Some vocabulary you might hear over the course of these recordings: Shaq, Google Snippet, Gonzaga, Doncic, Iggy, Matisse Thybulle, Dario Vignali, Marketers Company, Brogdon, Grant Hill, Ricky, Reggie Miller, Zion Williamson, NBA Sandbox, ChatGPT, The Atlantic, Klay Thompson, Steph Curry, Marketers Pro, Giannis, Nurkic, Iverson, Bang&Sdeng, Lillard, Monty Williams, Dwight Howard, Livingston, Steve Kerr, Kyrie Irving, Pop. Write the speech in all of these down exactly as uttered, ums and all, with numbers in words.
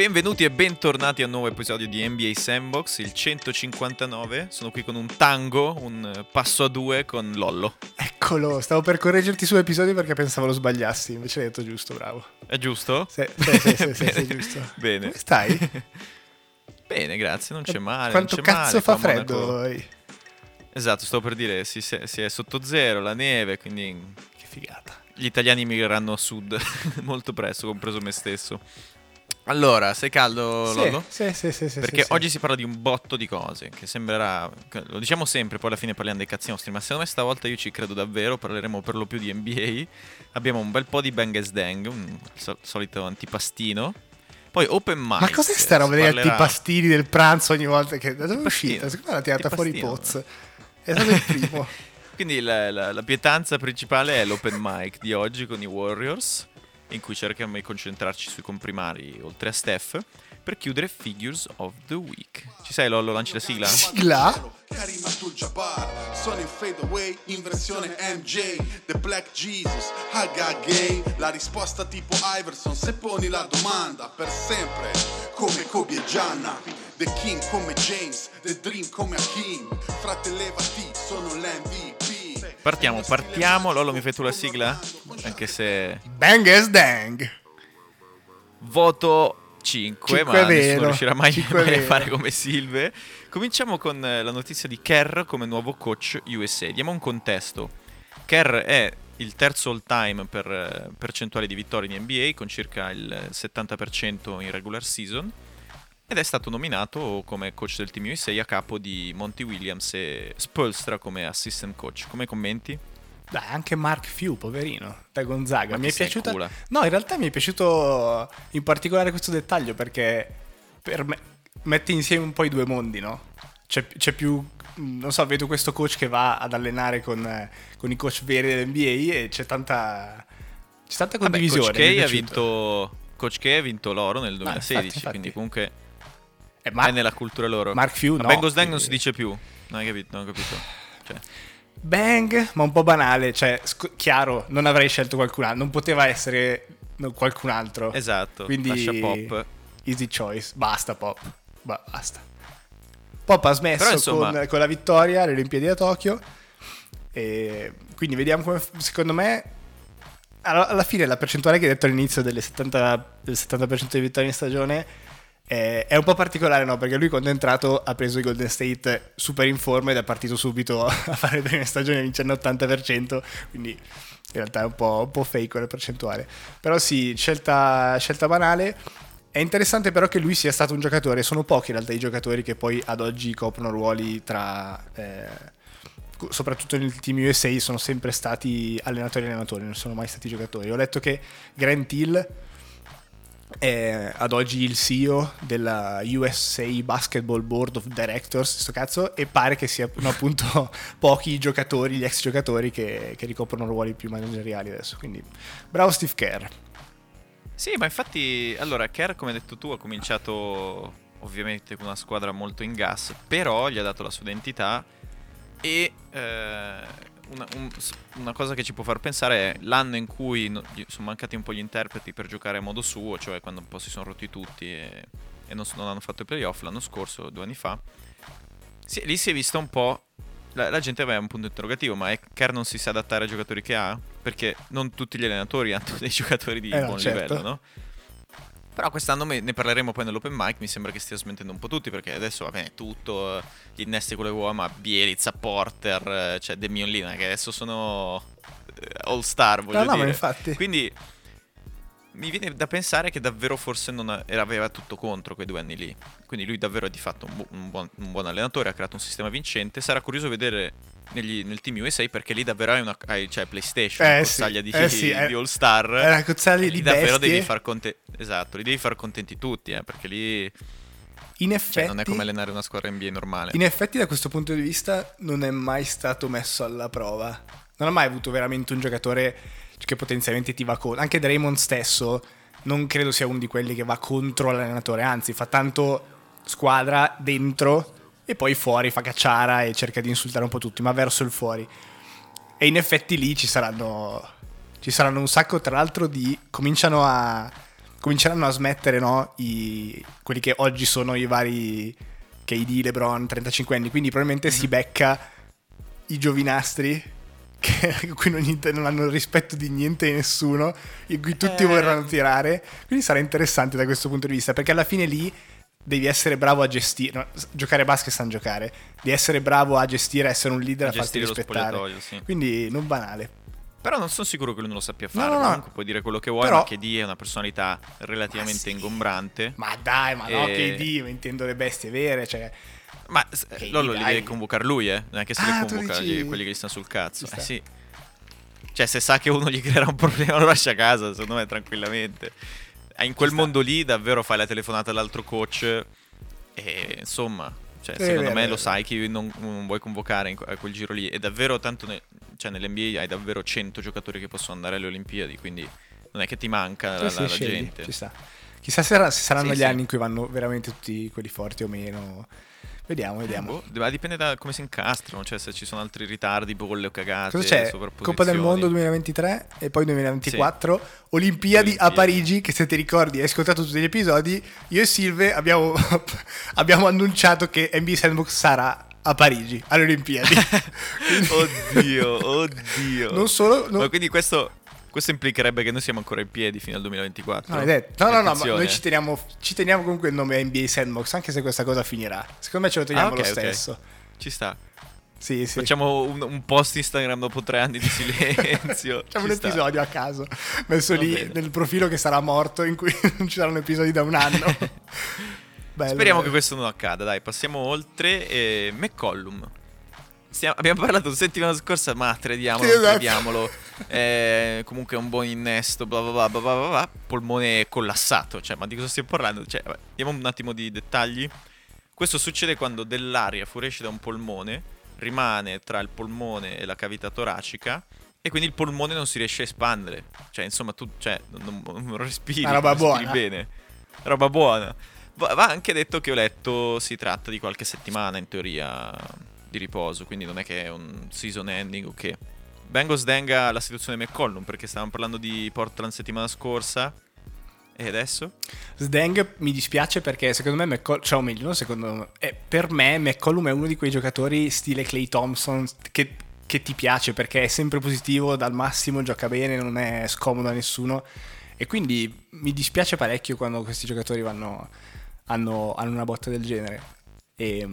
Benvenuti e bentornati a un nuovo episodio di N B A Sandbox, il centocinquantanove. Sono qui con un tango, un passo a due con Lollo. Eccolo, stavo per correggerti sull'episodio perché pensavo lo sbagliassi, invece hai detto giusto, bravo. È giusto? Sì, sì, sì, sì, sì, sì, giusto. Bene. Come stai? Bene, grazie, non c'è male. Quanto non c'è cazzo male, fa freddo? Esatto, stavo per dire, si, si è sotto zero, la neve, quindi... Che figata. Gli italiani migreranno a sud molto presto, compreso me stesso. Allora, sei caldo, sì, Lollo? Sì, sì, sì, sì. Perché sì, oggi sì. Si parla di un botto di cose, che sembrerà... Lo diciamo sempre, poi alla fine parliamo dei cazzi nostri, ma secondo me stavolta io ci credo davvero, parleremo per lo più di N B A. Abbiamo un bel po' di Bang&Sdeng, un sol- solito antipastino. Poi Open Mic. Ma cos'è sta roba degli antipastini del pranzo ogni volta che... Da dove è uscita? Secondo me l'ha tirata fuori Poz. È stato il primo. Quindi la, la, la pietanza principale è l'Open Mic di oggi con i Warriors, in cui cerchiamo di concentrarci sui comprimari oltre a Steph, per chiudere Figures of The Week. Ci sei, Lollo? Lanci la sigla? Sigla? Karim Abdul-Jabbar, sono in fade away in versione M J, The Black Jesus, Haga Gay, la risposta tipo Iverson se poni la domanda, per sempre come Kobe e Gianna, The King come James, The Dream come Hakim, fratellevati sono l'M V P. Partiamo, partiamo. Lollo, mi fai tu la sigla? Anche se... Bang&Sdeng. Voto cinque, ma nessuno riuscirà mai, mai a fare come Silve. Cominciamo con la notizia di Kerr come nuovo coach U S A. Diamo un contesto. Kerr è il terzo all-time per percentuale di vittorie in N B A, con circa il settanta per cento in regular season. Ed è stato nominato come coach del Team U S A a capo di Monty Williams e Spoelstra come assistant coach. Come commenti? Dai, anche Mark Few, poverino, da Gonzaga. Ma mi è piaciuta. Cula. No, in realtà mi è piaciuto in particolare questo dettaglio perché per me... mette insieme un po' i due mondi, no? C'è, c'è più, non so, vedo questo coach che va ad allenare con, con i coach veri dell'N B A e c'è tanta, c'è tanta condivisione. Vabbè, Coach K ha vinto, Coach K ha vinto l'oro nel duemilasedici, no, infatti, infatti. Quindi comunque Eh, Mark, è nella cultura loro. Mark Few, no. Bang&Sdeng non si dice più. Non hai capito, non ho capito. Cioè. Bang, ma un po' banale. Cioè, sc- chiaro, non avrei scelto qualcun altro. Non poteva essere qualcun altro. Esatto. Quindi, lascia Pop. Easy choice. Basta Pop. Ba- basta. Pop ha smesso. Però, insomma... con, con la vittoria alle Olimpiadi a Tokyo. E quindi vediamo come, secondo me... Alla fine la percentuale che hai detto all'inizio delle settanta, del settanta per cento di vittorie in stagione... è un po' particolare, no? Perché lui quando è entrato ha preso i Golden State super in forma ed è partito subito a fare le prime stagioni vincendo ottanta per cento, quindi in realtà è un po', un po' fake quella percentuale. Però sì, scelta, scelta banale. È interessante però che lui sia stato un giocatore, sono pochi in realtà i giocatori che poi ad oggi coprono ruoli tra... Eh, soprattutto nel Team U S A sono sempre stati allenatori e allenatori, non sono mai stati giocatori. Ho letto che Grant Hill... è ad oggi il C E O della U S A Basketball Board of Directors, sto cazzo, e pare che siano appunto pochi i giocatori, gli ex giocatori che, che ricoprono ruoli più manageriali adesso, quindi bravo Steve Kerr. Sì, ma infatti, allora, Kerr, come hai detto tu, ha cominciato ovviamente con una squadra molto in gas, però gli ha dato la sua identità e... Eh... Una, un, una cosa che ci può far pensare è l'anno in cui no, sono mancati un po' gli interpreti per giocare a modo suo, cioè quando un po' si sono rotti tutti e, e non, non hanno fatto i playoff l'anno scorso, due anni fa, si, lì si è vista un po', la, la gente aveva un punto interrogativo, ma Kerr non si sa adattare ai giocatori che ha? Perché non tutti gli allenatori hanno dei giocatori di eh no, buon certo. livello, no? Però quest'anno ne parleremo poi nell'open mic, mi sembra che stia smentendo un po' tutti, perché adesso va bene tutto, gli innesti con le uova, Bielitsa, Porter, cioè De Mionlina, che adesso sono all star, voglio no, no, dire. Ma infatti. Quindi mi viene da pensare che davvero forse non aveva tutto contro quei due anni lì, quindi lui davvero è di fatto un, bu- un, buon, un buon allenatore, ha creato un sistema vincente, sarà curioso vedere negli, nel Team U S A perché lì davvero hai una cioè PlayStation, eh, una cozzaglia sì, di, eh, sì, di All Star, è una cozzaglia di davvero bestie. Devi far conte- esatto, li devi far contenti tutti, eh, perché lì in effetti, cioè, non è come allenare una squadra N B A normale. In effetti da questo punto di vista non è mai stato messo alla prova, non ha mai avuto veramente un giocatore che potenzialmente ti va contro. Anche Draymond stesso non credo sia uno di quelli che va contro l'allenatore, anzi fa tanto squadra dentro e poi fuori fa cacciara e cerca di insultare un po' tutti, ma verso il fuori. E in effetti lì ci saranno ci saranno un sacco, tra l'altro, di cominciano a cominceranno a smettere, no, i, quelli che oggi sono i vari K D, LeBron, trentacinque anni, quindi probabilmente mm-hmm. si becca i giovinastri che qui non, non hanno rispetto di niente e nessuno, in cui tutti eh. vorranno tirare, quindi sarà interessante da questo punto di vista, perché alla fine lì devi essere bravo a gestire, no, giocare a basket sanno giocare, devi essere bravo a gestire, essere un leader, a, a farti rispettare, sì. Quindi non banale. Però non sono sicuro che lui non lo sappia fare. No, no, comunque no. Puoi dire quello che vuoi, però... ma K D è una personalità relativamente ma sì. ingombrante. Ma dai, ma e... no, K D, intendo le bestie vere, cioè... Ma K D, Lollo dai. Li deve convocare lui, eh? Neanche se ah, li convoca gli, quelli che gli stanno sul cazzo. Sta. Eh sì. Cioè, se sa che uno gli creerà un problema, lo lascia a casa, secondo me, tranquillamente. In quel mondo lì, davvero, fai la telefonata all'altro coach e, insomma... Cioè, eh, secondo beh, me beh, lo beh. sai che non, non vuoi convocare in, a quel giro lì. E davvero tanto ne, cioè nell'N B A hai davvero cento giocatori che possono andare alle Olimpiadi, quindi non è che ti manca sì, la, sì, la scegli, gente ci sta. Chissà se, se saranno sì, gli sì. anni in cui vanno veramente tutti quelli forti o meno. Vediamo, vediamo. Boh, dipende da come si incastrano, cioè se ci sono altri ritardi, bolle o cagate. Cosa c'è? Coppa del Mondo duemilaventitré e poi duemilaventiquattro, sì. Olimpiadi, Olimpiadi a Parigi, che se ti ricordi hai ascoltato tutti gli episodi, io e Silve abbiamo, abbiamo annunciato che N B A Sandbox sarà a Parigi, alle Olimpiadi. Oddio, oddio. Non solo... Non... Ma quindi questo... Questo implicherebbe che noi siamo ancora in piedi fino al duemilaventiquattro. No, detto. no, no, no, ma noi ci teniamo, ci teniamo comunque il nome N B A Sandbox, anche se questa cosa finirà. Secondo me ce lo teniamo ah, okay, lo stesso. Okay. Ci sta. Sì, sì. Facciamo un, un post Instagram dopo tre anni di silenzio. Facciamo un sta. episodio a caso, messo Va lì bene. nel profilo che sarà morto, in cui non ci saranno episodi da un anno. Bello. Speriamo che questo non accada, dai. Passiamo oltre. E... McCollum. Stiamo, abbiamo parlato settimana scorsa, ma tradiamolo, sì, esatto. tradiamolo. Eh, comunque è un buon innesto, bla bla bla bla bla bla. Polmone collassato, cioè, ma di cosa stiamo parlando? Cioè, diamo un attimo di dettagli. Questo succede quando dell'aria fuoriesce da un polmone, rimane tra il polmone e la cavità toracica, e quindi il polmone non si riesce a espandere. Cioè, insomma, tu cioè, non, non respiri, non respiri buona. bene. Roba buona. Va anche detto che ho letto si tratta di qualche settimana, in teoria... di riposo, quindi non è che è un season ending o okay. che Bang&Sdeng ha la situazione di McCollum, perché stavamo parlando di Portland settimana scorsa e adesso? Sdeng mi dispiace perché secondo me McCollum, cioè o meglio non secondo me, eh, per me McCollum è uno di quei giocatori stile Klay Thompson che, che ti piace perché è sempre positivo, dal massimo, gioca bene, non è scomodo a nessuno, e quindi mi dispiace parecchio quando questi giocatori vanno hanno, hanno una botta del genere. E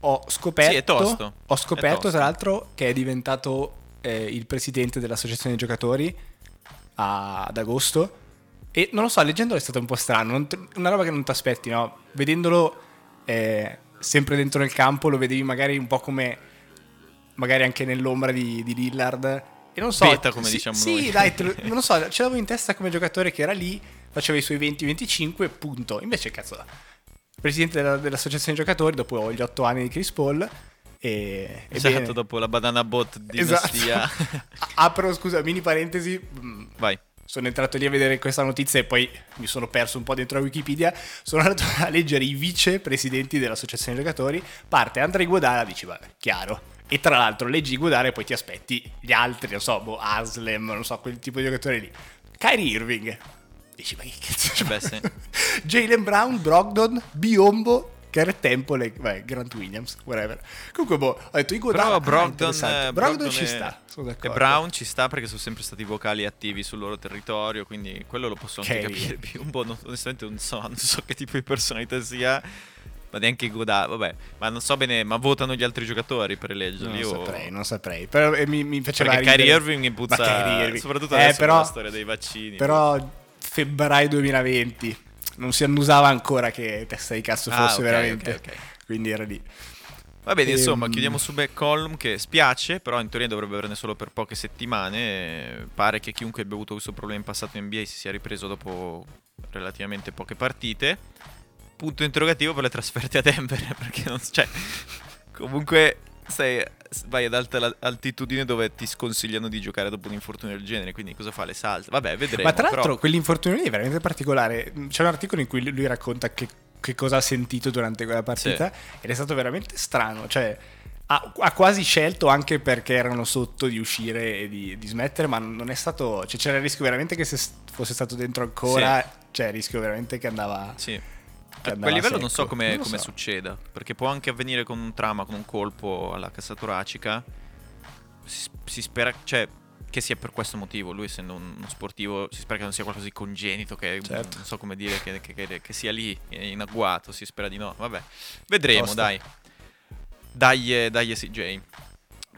Ho scoperto, sì, è tosto. Ho scoperto è tosto. tra l'altro che è diventato eh, il presidente dell'associazione dei giocatori a, ad agosto, e non lo so, leggendolo è stato un po' strano, non t- una roba che non ti aspetti, no? Vedendolo eh, sempre dentro nel campo, lo vedevi magari un po' come magari anche nell'ombra di, di Lillard, e non so, Beta, come sì, diciamo sì, noi. Dai, te lo, non lo so, ce l'avevo in testa come giocatore che era lì, faceva i suoi venti venticinque punto, invece cazzo là. Presidente della, dell'associazione giocatori dopo gli otto anni di Chris Paul e, esatto, ebbene, dopo la banana bot dinastia. Esatto. Apro, scusa, mini parentesi. Vai. Sono entrato lì a vedere questa notizia e poi mi sono perso un po' dentro la Wikipedia. Sono andato a leggere i vicepresidenti dell'associazione giocatori. Parte Andrei Guadara, dici vabbè, chiaro. E tra l'altro leggi Guadara e poi ti aspetti gli altri, non so, boh, Haslem, non so, quel tipo di giocatore lì. Kyrie Irving. Dici, ma che cazzo? Beh, sì. Jaylen Brown, Brogdon, Biombo, Garrett Temple, vabbè, Grant Williams, whatever. Comunque, boh, ho detto i Guadara. Però Brogdon, ah, eh, Brogdon, Brogdon ci è... sta, sono d'accordo. E Brown ci sta perché sono sempre stati vocali e attivi sul loro territorio, quindi quello lo posso anche capire. Biombo, non, onestamente non so, non so che tipo di personalità sia, ma neanche Guadara, vabbè. Ma non so bene, ma votano gli altri giocatori per eleggerli? Non o... saprei, non saprei. Però eh, mi, mi faceva perché ridere. Kyrie Irving mi puzza, Kyrie Irving. soprattutto eh, adesso però, con la storia dei vaccini. Però... febbraio duemilaventi non si annusava ancora che testa di cazzo fosse ah, okay, veramente okay, okay. Quindi era lì, va bene, e, insomma chiudiamo su McCollum, che spiace, però in teoria dovrebbe averne solo per poche settimane. Pare che chiunque abbia avuto questo problema in passato in N B A si sia ripreso dopo relativamente poche partite. Punto interrogativo per le trasferte a Denver, perché non cioè comunque sei vai ad alta altitudine dove ti sconsigliano di giocare dopo un infortunio del genere, quindi cosa fa, le salta? Vabbè, vedremo. Ma tra l'altro però... quell'infortunio lì è veramente particolare, c'è un articolo in cui lui racconta che, che cosa ha sentito durante quella partita, sì. Ed è stato veramente strano, cioè ha, ha quasi scelto, anche perché erano sotto, di uscire e di, di smettere, ma non è stato, cioè c'era il rischio veramente che se fosse stato dentro ancora, sì. Cioè il rischio veramente che andava, sì. Che a quel livello secco. Non so come, come so. succeda, perché può anche avvenire con un trauma, con un colpo alla cassa toracica, si, si spera, cioè che sia per questo motivo. Lui, essendo uno sportivo, si spera che non sia qualcosa di congenito, che certo. non so come dire, che, che, che, che sia lì in agguato, si spera di no. Vabbè, vedremo, Costa. dai. Dai, dai C J.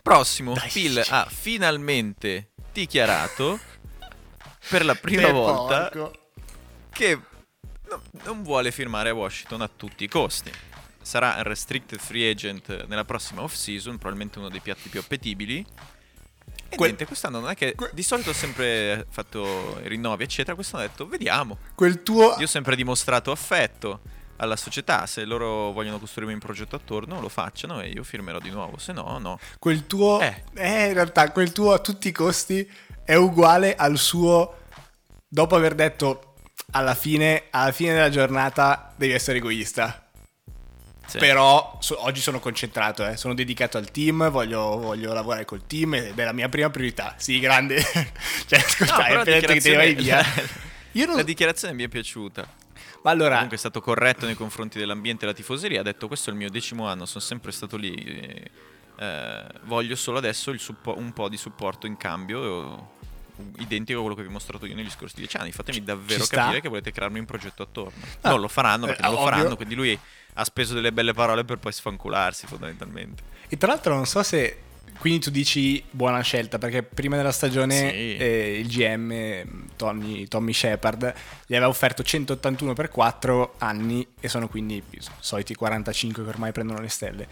Prossimo, dai, Phil C J. Ha finalmente dichiarato per la prima volta porco. che no, non vuole firmare a Washington a tutti i costi. Sarà un restricted free agent nella prossima off-season, probabilmente uno dei piatti più appetibili. E quel... niente, quest'anno non è che que... di solito ho sempre fatto rinnovi eccetera, quest'anno ho detto vediamo. Quel tuo... Io ho sempre dimostrato affetto alla società, se loro vogliono costruirmi un progetto attorno lo facciano e io firmerò di nuovo, se no no. Quel tuo eh. Eh, in realtà quel tuo a tutti i costi è uguale al suo dopo aver detto alla fine, alla fine della giornata devi essere egoista. Sì. Però so, oggi sono concentrato, eh. sono dedicato al team, voglio, voglio lavorare col team ed è la mia prima priorità. Sì, grande. Cioè, scusa, no, è che te vai via. La, Io non... la dichiarazione mi è piaciuta. Ma allora... Comunque è stato corretto nei confronti dell'ambiente e della tifoseria. Ha detto questo è il mio decimo anno, sono sempre stato lì. Eh, eh, voglio solo adesso il suppo- un po' di supporto in cambio... Eh, identico a quello che vi ho mostrato io negli scorsi dieci anni. Fatemi davvero capire che volete crearmi un progetto attorno. Ah, non lo faranno perché eh, non lo faranno, ovvio. Quindi lui ha speso delle belle parole per poi sfancularsi fondamentalmente. E tra l'altro non so se, quindi tu dici buona scelta, perché prima della stagione sì. eh, il G M Tommy, Tommy Shepard gli aveva offerto centottantuno per quattro anni e sono quindi i soliti quarantacinque che ormai prendono le stelle.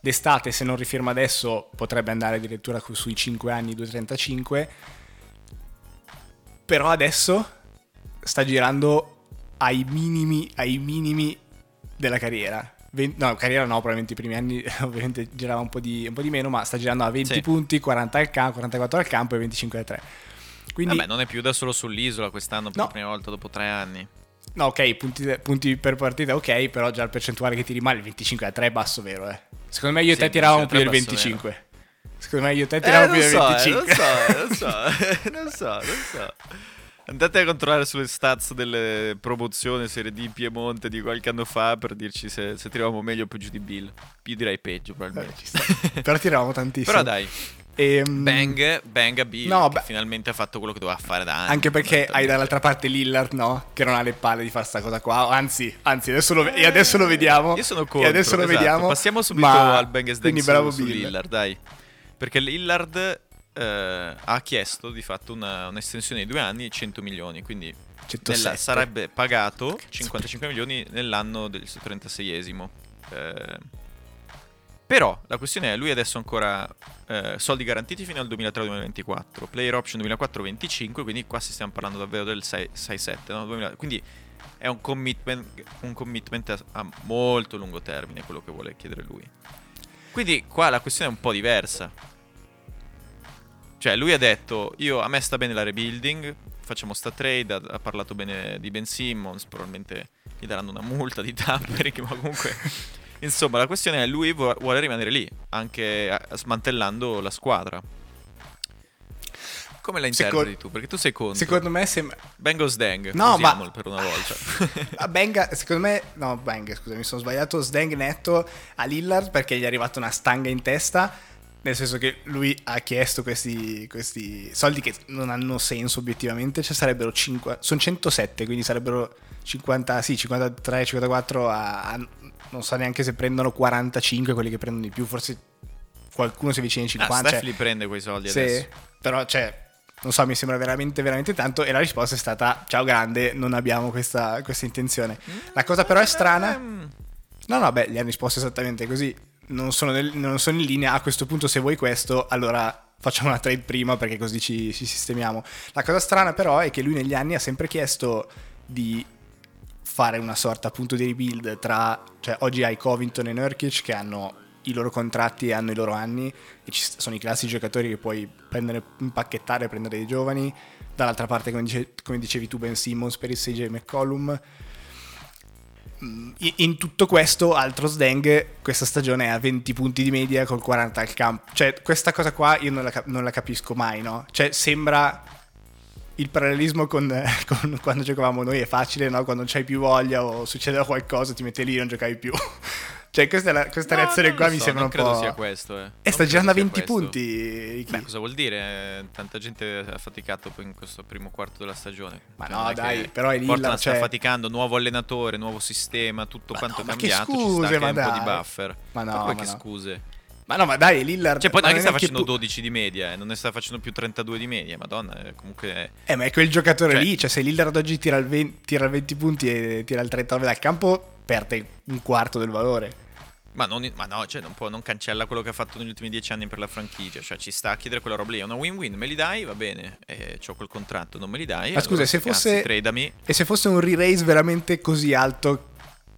D'estate, se non rifirma adesso, potrebbe andare addirittura sui cinque anni, due virgola trentacinque. Però adesso sta girando ai minimi, ai minimi della carriera. venti, no, carriera no, probabilmente i primi anni ovviamente girava un po' di, un po' di meno, ma sta girando a venti sì. punti, quaranta al campo, quarantaquattro al campo e venticinque al tre. Quindi, vabbè, non è più da solo sull'isola quest'anno per no. la prima volta dopo tre anni. No, ok, punti, punti per partita, ok, però già il percentuale che ti rimane, il venticinque al tre è basso, vero? Eh? Secondo me io e sì, te tiravamo più il venticinque. Vero. Secondo me io te tiravo eh, più so, del venticinque. Eh, non so, non so, non so. Andate a controllare sulle stats delle promozioni Serie D Piemonte di qualche anno fa per dirci se, se tiravamo meglio o peggio di Bill. Io direi peggio, probabilmente. Eh, Però tiravamo tantissimo. Però dai, e, um... bang, bang a Bill, no, che beh... finalmente ha fatto quello che doveva fare da anni. Anche perché hai dall'altra parte Lillard, no? Che non ha le palle di fare sta cosa qua. Anzi, anzi adesso lo, eh, e adesso lo vediamo. Io sono contro, e adesso lo esatto. vediamo. Passiamo subito ma... al Bang&Sdeng su, su Lillard, dai. Perché Lillard eh, ha chiesto di fatto una, un'estensione di due anni e cento milioni, quindi nella, sarebbe pagato cinquantacinque milioni nell'anno del trentaseiesimo. Eh, però la questione è, lui adesso ancora eh, soldi garantiti fino al duemilatré duemilaventiquattro, player option duemilaquattro venticinque, quindi qua si stiamo parlando davvero del sei sette, no? duemila, quindi è un commitment, un commitment a, a molto lungo termine quello che vuole chiedere lui. Quindi qua la questione è un po' diversa. Cioè lui ha detto, io a me sta bene la rebuilding, facciamo sta trade, ha, ha parlato bene di Ben Simmons, probabilmente gli daranno una multa di tampering, ma comunque... Insomma, la questione è, lui vu- vuole rimanere lì, anche a- smantellando la squadra. Come la interpreti Second... tu? Perché tu sei contro. Secondo me sembra... Bang&Sdeng, no, usiamolo ma... per una volta. Benga, secondo me... No, Bang, scusa, mi sono sbagliato. Sdeng netto a Lillard perché gli è arrivata una stanga in testa. Nel senso che lui ha chiesto questi, questi soldi che non hanno senso obiettivamente. Cioè sarebbero cinque... Sono centosette, quindi sarebbero cinquanta... Sì, cinquantatré, cinquantaquattro a... a non so neanche se prendono quarantacinque, quelli che prendono di più. Forse qualcuno si avvicina ai cinquanta. Ah, Steph cioè, li prende quei soldi se, adesso. Però, cioè... Non so, mi sembra veramente, veramente tanto. E la risposta è stata, ciao grande, non abbiamo questa, questa intenzione. La cosa però è strana. No, no, beh, gli hanno risposto esattamente così. Non sono, nel, non sono in linea, a questo punto se vuoi questo, allora facciamo una trade prima perché così ci, ci sistemiamo. La cosa strana però è che lui negli anni ha sempre chiesto di fare una sorta appunto di rebuild tra... Cioè oggi hai Covington e Nurkic che hanno... i loro contratti hanno i loro anni e ci sono i classici giocatori che puoi prendere, impacchettare, prendere dei giovani. Dall'altra parte come, dice, come dicevi tu Ben Simmons per il C J McCollum, in tutto questo, altro Sdeng questa stagione è a venti punti di media col quaranta al campo. Cioè, questa cosa qua io non la, cap- non la capisco mai, no? Cioè, sembra il parallelismo con, con quando giocavamo noi è facile, no? Quando non c'hai più voglia o succedeva qualcosa, ti metti lì e non giocavi più. Cioè, questa, è la, questa no, reazione qua so, mi sembra un po'... Non credo sia questo, eh. E sta girando a venti questo. punti. Beh, cosa vuol dire? Tanta gente ha faticato in questo primo quarto della stagione. Ma cioè, no, dai, però è lì... Portland cioè... sta faticando, nuovo allenatore, nuovo sistema, tutto ma quanto no, cambiato. Ma che scuse, ci sta ma dai. Un po' di buffer. Ma no, ma, ma che no. scuse. Ma no, ma dai, Lillard... Cioè, poi non è che sta facendo pu... dodici di media, eh, non ne sta facendo più trentadue di media, madonna, eh, comunque... Eh, ma è quel giocatore cioè... lì, cioè, se Lillard oggi tira il venti, tira il venti punti e tira il trentanove dal campo, perde un quarto del valore. Ma, non, ma no, cioè non, può, non cancella quello che ha fatto negli ultimi dieci anni per la franchigia. Cioè ci sta a chiedere quella roba lì. È una win-win, me li dai, va bene, eh, c'ho quel contratto, non me li dai. Ma scusa, allora, se fosse cazzi, e se fosse un re-raise veramente così alto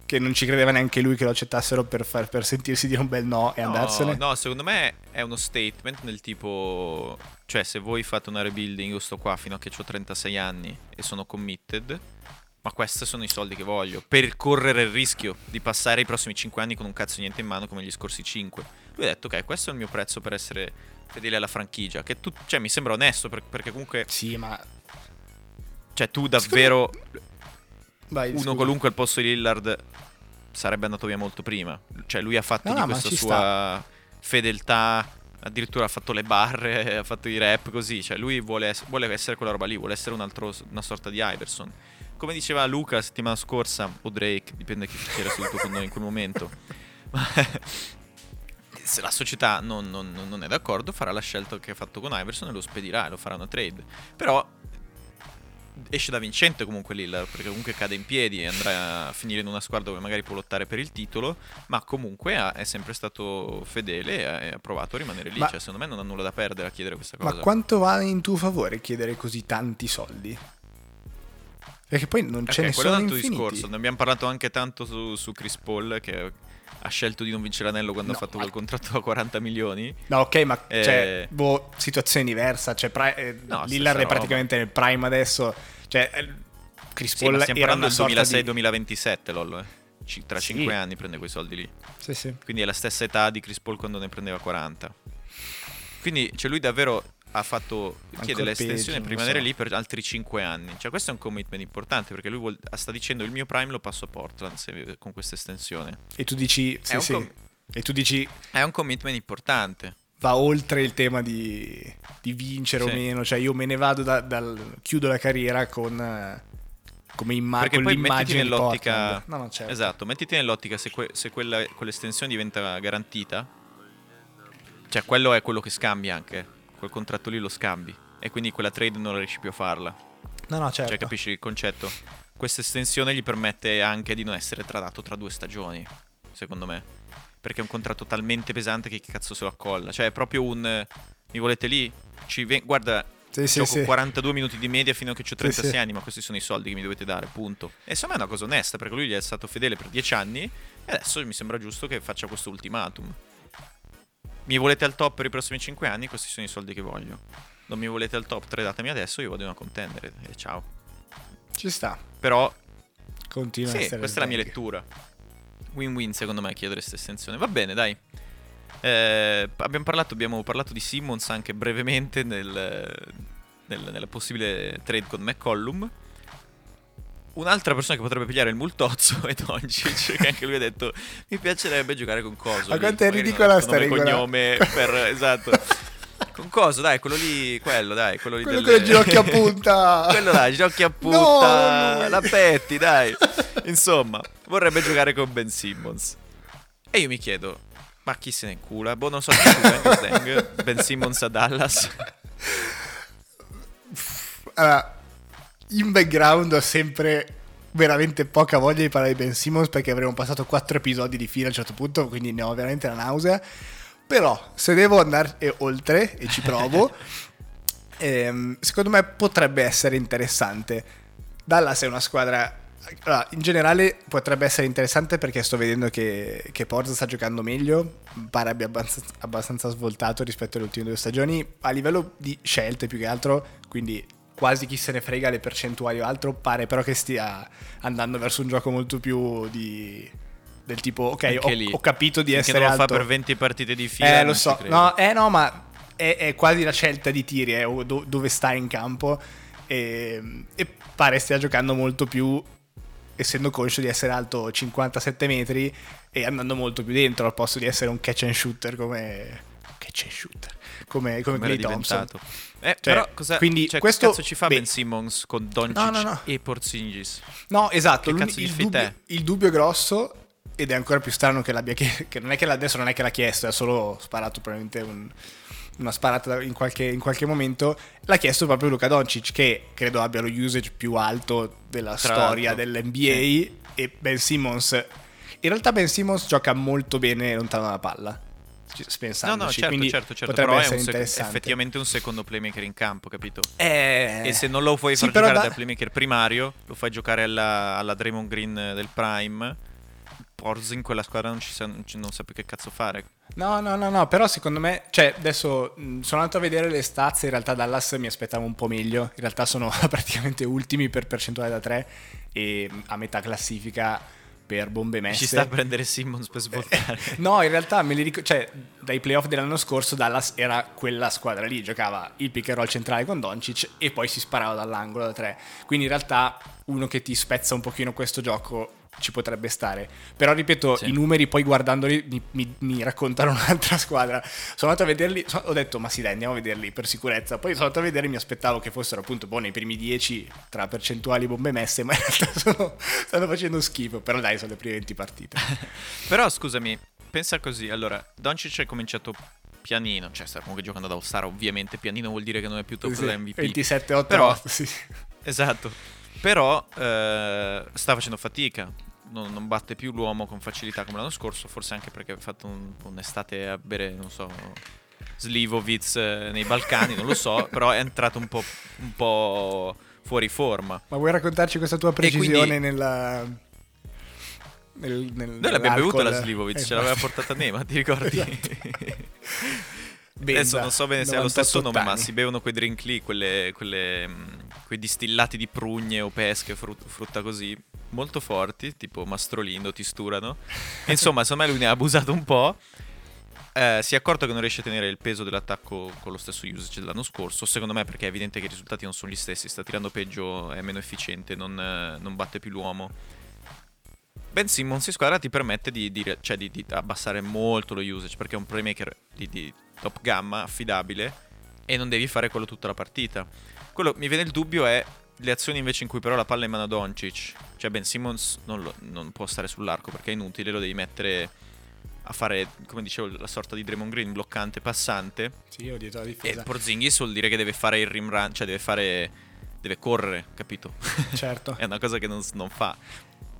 che non ci credeva neanche lui che lo accettassero per, far, per sentirsi dire un bel no e no, andarsene? No, secondo me è uno statement del tipo, cioè se voi fate una rebuilding, io sto qua fino a che ho trentasei anni e sono committed, ma questi sono i soldi che voglio per correre il rischio di passare i prossimi cinque anni con un cazzo niente in mano come gli scorsi cinque. Lui ha detto ok, questo è il mio prezzo per essere fedele alla franchigia, che tu, cioè mi sembra onesto per, perché comunque sì, ma cioè tu davvero vai, uno scusa. Qualunque al posto di Lillard sarebbe andato via molto prima. Cioè lui ha fatto no, di no, questa sua sta. fedeltà, addirittura ha fatto le barre, ha fatto i rap così, cioè lui vuole, vuole essere quella roba lì, vuole essere un altro, una sorta di Iverson. Come diceva Luca la settimana scorsa, o Drake, dipende chi era seduto con noi in quel momento, ma se la società non, non, non è d'accordo farà la scelta che ha fatto con Iverson e lo spedirà e lo farà una trade. Però esce da vincente comunque Lillard, perché comunque cade in piedi e andrà a finire in una squadra dove magari può lottare per il titolo, ma comunque ha, è sempre stato fedele e ha provato a rimanere lì, ma cioè secondo me non ha nulla da perdere a chiedere questa cosa. Ma quanto va in tuo favore chiedere così tanti soldi? Perché poi non ce okay, ne sono infiniti. Quello è un altro discorso. Ne abbiamo parlato anche tanto su, su Chris Paul, che ha scelto di non vincere l'anello quando no, ha fatto quel contratto a quaranta milioni. No, ok, ma eh... cioè, boh, situazione diversa. Cioè, pra- eh, no, Lillard è praticamente roba. Nel prime adesso. Cioè, Chris sì, Paul stiamo era parlando del duemilasei duemilaventisette, di... Lollo. Eh. C- tra sì. cinque anni prende quei soldi lì. Sì, sì. Quindi è la stessa età di Chris Paul quando ne prendeva quaranta. Quindi, cioè, lui davvero ha fatto chiedere l'estensione per rimanere so. lì per altri cinque anni. Cioè questo è un commitment importante, perché lui vuol, sta dicendo il mio prime lo passo a Portland se, con questa estensione. E tu dici sì, sì. Com- e tu dici è un commitment importante. Va oltre il tema di, di vincere sì. o meno, cioè io me ne vado da, dal chiudo la carriera con come immag- con l'immagine di Portland. No, no, certo. Esatto, mettiti nell'ottica se, que- se quella quell'estensione diventa garantita. Cioè quello è quello che scambia anche. Quel contratto lì lo scambi e quindi quella trade non riesci più a farla. No, no, certo. Cioè capisci il concetto? Questa estensione gli permette anche di non essere tradato tra due stagioni, secondo me, perché è un contratto talmente pesante che chi cazzo se lo accolla. Cioè è proprio un mi volete lì? Ci ven- guarda sì, gioco sì, quarantadue sì. minuti di media fino a che ho trentasei sì, anni, ma questi sono i soldi che mi dovete dare, punto. E secondo me è una cosa onesta, perché lui gli è stato fedele per dieci anni e adesso mi sembra giusto che faccia questo ultimatum. Mi volete al top per i prossimi cinque anni, questi sono i soldi che voglio. Non mi volete al top, tradatemi adesso, io vado in una contendere. E ciao. Ci sta. Però continua sì, a essere questa è la mia lettura. Win-win secondo me chiedere questa estensione. Va bene, dai. Eh, abbiamo parlato abbiamo parlato di Simmons anche brevemente nel, nel, nella possibile trade con McCollum. Un'altra persona che potrebbe pigliare il multozzo è Doncic, che anche lui ha detto mi piacerebbe giocare con Coso. Ma quanto è ridicola sta regola. Cognome per, esatto. Con Coso, dai, quello lì, quello, dai, quello lì quello del... con le ginocchia a punta. Quello dai, ginocchia a punta, no! La petti, dai. Insomma, vorrebbe giocare con Ben Simmons. E io mi chiedo, ma chi se ne incula? Boh, non so chi Bang&Sdeng, Ben Simmons a Dallas. Allora, in background ho sempre veramente poca voglia di parlare di Ben Simmons, perché avremo passato quattro episodi di fila a un certo punto, quindi ne ho veramente la nausea. Però se devo andare oltre, e ci provo, ehm, secondo me potrebbe essere interessante. Dallas è una squadra... Allora, in generale potrebbe essere interessante, perché sto vedendo che, che Porza sta giocando meglio, pare abbia abbastanza, abbastanza svoltato rispetto alle ultime due stagioni, a livello di scelte più che altro, quindi... quasi chi se ne frega le percentuali o altro, pare però che stia andando verso un gioco molto più di... del tipo, ok, ho, ho capito di essere alto. Che non lo fa per venti partite di fila. Eh, lo so. No, eh, no, ma è, è quasi la scelta di tiri, eh, o do, dove sta in campo. E, e pare stia giocando molto più, essendo conscio di essere alto cinquantasette metri e andando molto più dentro, al posto di essere un catch and shooter come... catch and shooter. Come, come, come Klay Thompson. Eh, cioè, però cosa, quindi cioè, questo, che cazzo ci fa beh, Ben Simmons con Doncic no, no, no. e Porzingis? No, esatto. Che cazzo il, dubbio, il dubbio grosso... Ed è ancora più strano che l'abbia chiesto, che non è che adesso non è che l'ha chiesto, ha solo sparato probabilmente un, una sparata in qualche, in qualche momento. L'ha chiesto proprio Luka Doncic, che credo abbia lo usage più alto della Tra storia l'altro. dell'N B A, sì. E Ben Simmons, in realtà Ben Simmons gioca molto bene lontano dalla palla, pensandoci. No, no, certo, quindi certo, certo, potrebbe però essere è un sec- interessante. Effettivamente un secondo playmaker in campo, capito? Eh, e se non lo puoi sì, far giocare da... da playmaker primario, lo fai giocare alla, alla Draymond Green del prime. Porz in quella squadra non, ci sa, non sa più che cazzo fare. No, no, no, no, però secondo me, cioè adesso mh, sono andato a vedere le stats, in realtà Dallas mi aspettavo un po' meglio, in realtà sono praticamente ultimi per percentuale da tre e a metà classifica per bombe messe. Ci sta a prendere Simmons per svoltare. No, in realtà me li ric- cioè dai playoff dell'anno scorso Dallas era quella squadra lì, giocava il pick and roll centrale con Doncic e poi si sparava dall'angolo da tre, quindi in realtà uno che ti spezza un pochino questo gioco ci potrebbe stare, però ripeto sì. I numeri poi guardandoli mi, mi, mi raccontano un'altra squadra. Sono andato a vederli, so, ho detto ma sì dai andiamo a vederli per sicurezza, poi sono andato a vedere e mi aspettavo che fossero appunto boh, nei primi dieci tra percentuali bombe messe, ma in realtà sono, stanno facendo schifo, però dai sono le prime venti partite. Però scusami, pensa così, allora Doncic è cominciato pianino, cioè sta comunque giocando da All-Star, ovviamente pianino vuol dire che non è più top sì, da M V P ventisette otto però otto, sì. Esatto, però eh, sta facendo fatica. Non, non batte più l'uomo con facilità come l'anno scorso, forse anche perché ha fatto un, un'estate a bere, non so, Slivovic nei Balcani, non lo so, però è entrato un po', un po' fuori forma. Ma vuoi raccontarci questa tua precisione quindi, nella... Nel, nel, noi l'abbiamo bevuta la Slivovic, eh, ce l'aveva portata Nema, ti ricordi? Esatto. Benza, adesso non so bene se ha lo stesso nome, anni. Ma si bevono quei drink lì, quelle, quelle, quei distillati di prugne o pesche, frutta, frutta così, molto forti, tipo Mastrolindo, Tisturano. Insomma, secondo me lui ne ha abusato un po'. Eh, si è accorto che non riesce a tenere il peso dell'attacco con lo stesso usage dell'anno scorso, secondo me perché è evidente che i risultati non sono gli stessi, sta tirando peggio, è meno efficiente, non, non batte più l'uomo. Ben Simmons in squadra ti permette di, di, cioè di, di abbassare molto lo usage, perché è un playmaker di, di top gamma, affidabile, e non devi fare quello tutta la partita. Quello mi viene il dubbio è le azioni invece in cui però la palla è in mano a Doncic. Cioè Ben Simmons non, lo, non può stare sull'arco perché è inutile, lo devi mettere a fare, come dicevo, la sorta di Draymond Green bloccante, passante. Sì, ho dietro la difesa. E Porzingis vuol dire che deve fare il rim run, cioè deve fare, deve correre, capito? Certo. È una cosa che non, non fa.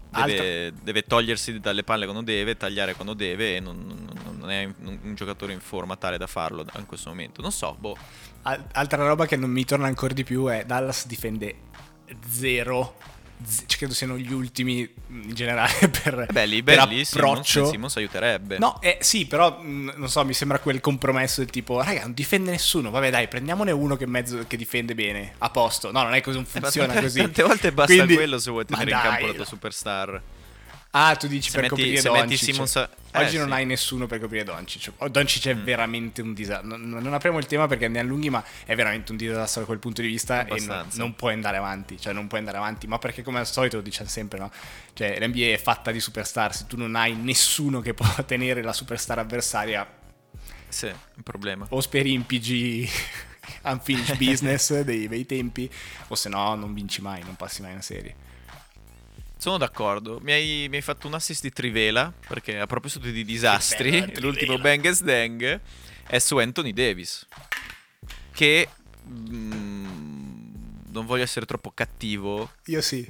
Deve, deve togliersi dalle palle quando deve, tagliare quando deve e non, non è un giocatore in forma tale da farlo in questo momento. Non so, boh. Al- altra roba che non mi torna ancora di più è Dallas difende zero. Z- credo siano gli ultimi in generale per, belli, per approccio. Simmons aiuterebbe. No, eh, sì, però mh, non so, mi sembra quel compromesso del tipo raga, non difende nessuno, vabbè dai, prendiamone uno che mezzo che difende bene, a posto. No, non è così, non funziona eh, così. Tante volte basta. Quindi, quello se vuoi tenere in campo la tua superstar. Ah, tu dici se per metti, coprire Doncic. Simmons... Eh, Oggi sì. Non hai nessuno per coprire Doncic. Doncic è mm. veramente un disastro. Non, non apriamo il tema perché andiamo lunghi, ma è veramente un disastro da quel punto di vista abbastanza. E non, non puoi andare avanti, cioè non puoi andare avanti, ma perché come al solito lo diciamo sempre, no? Cioè l'N B A è fatta di superstar, se tu non hai nessuno che può tenere la superstar avversaria. Sì, è un problema. O speri in P G unfinished business dei bei tempi, o se no non vinci mai, non passi mai una serie. Sono d'accordo, mi hai, mi hai fatto un assist di Trivela, perché a proposito di disastri, l'ultimo Bang&Sdeng è su Anthony Davis, che mm, non voglio essere troppo cattivo. Io sì.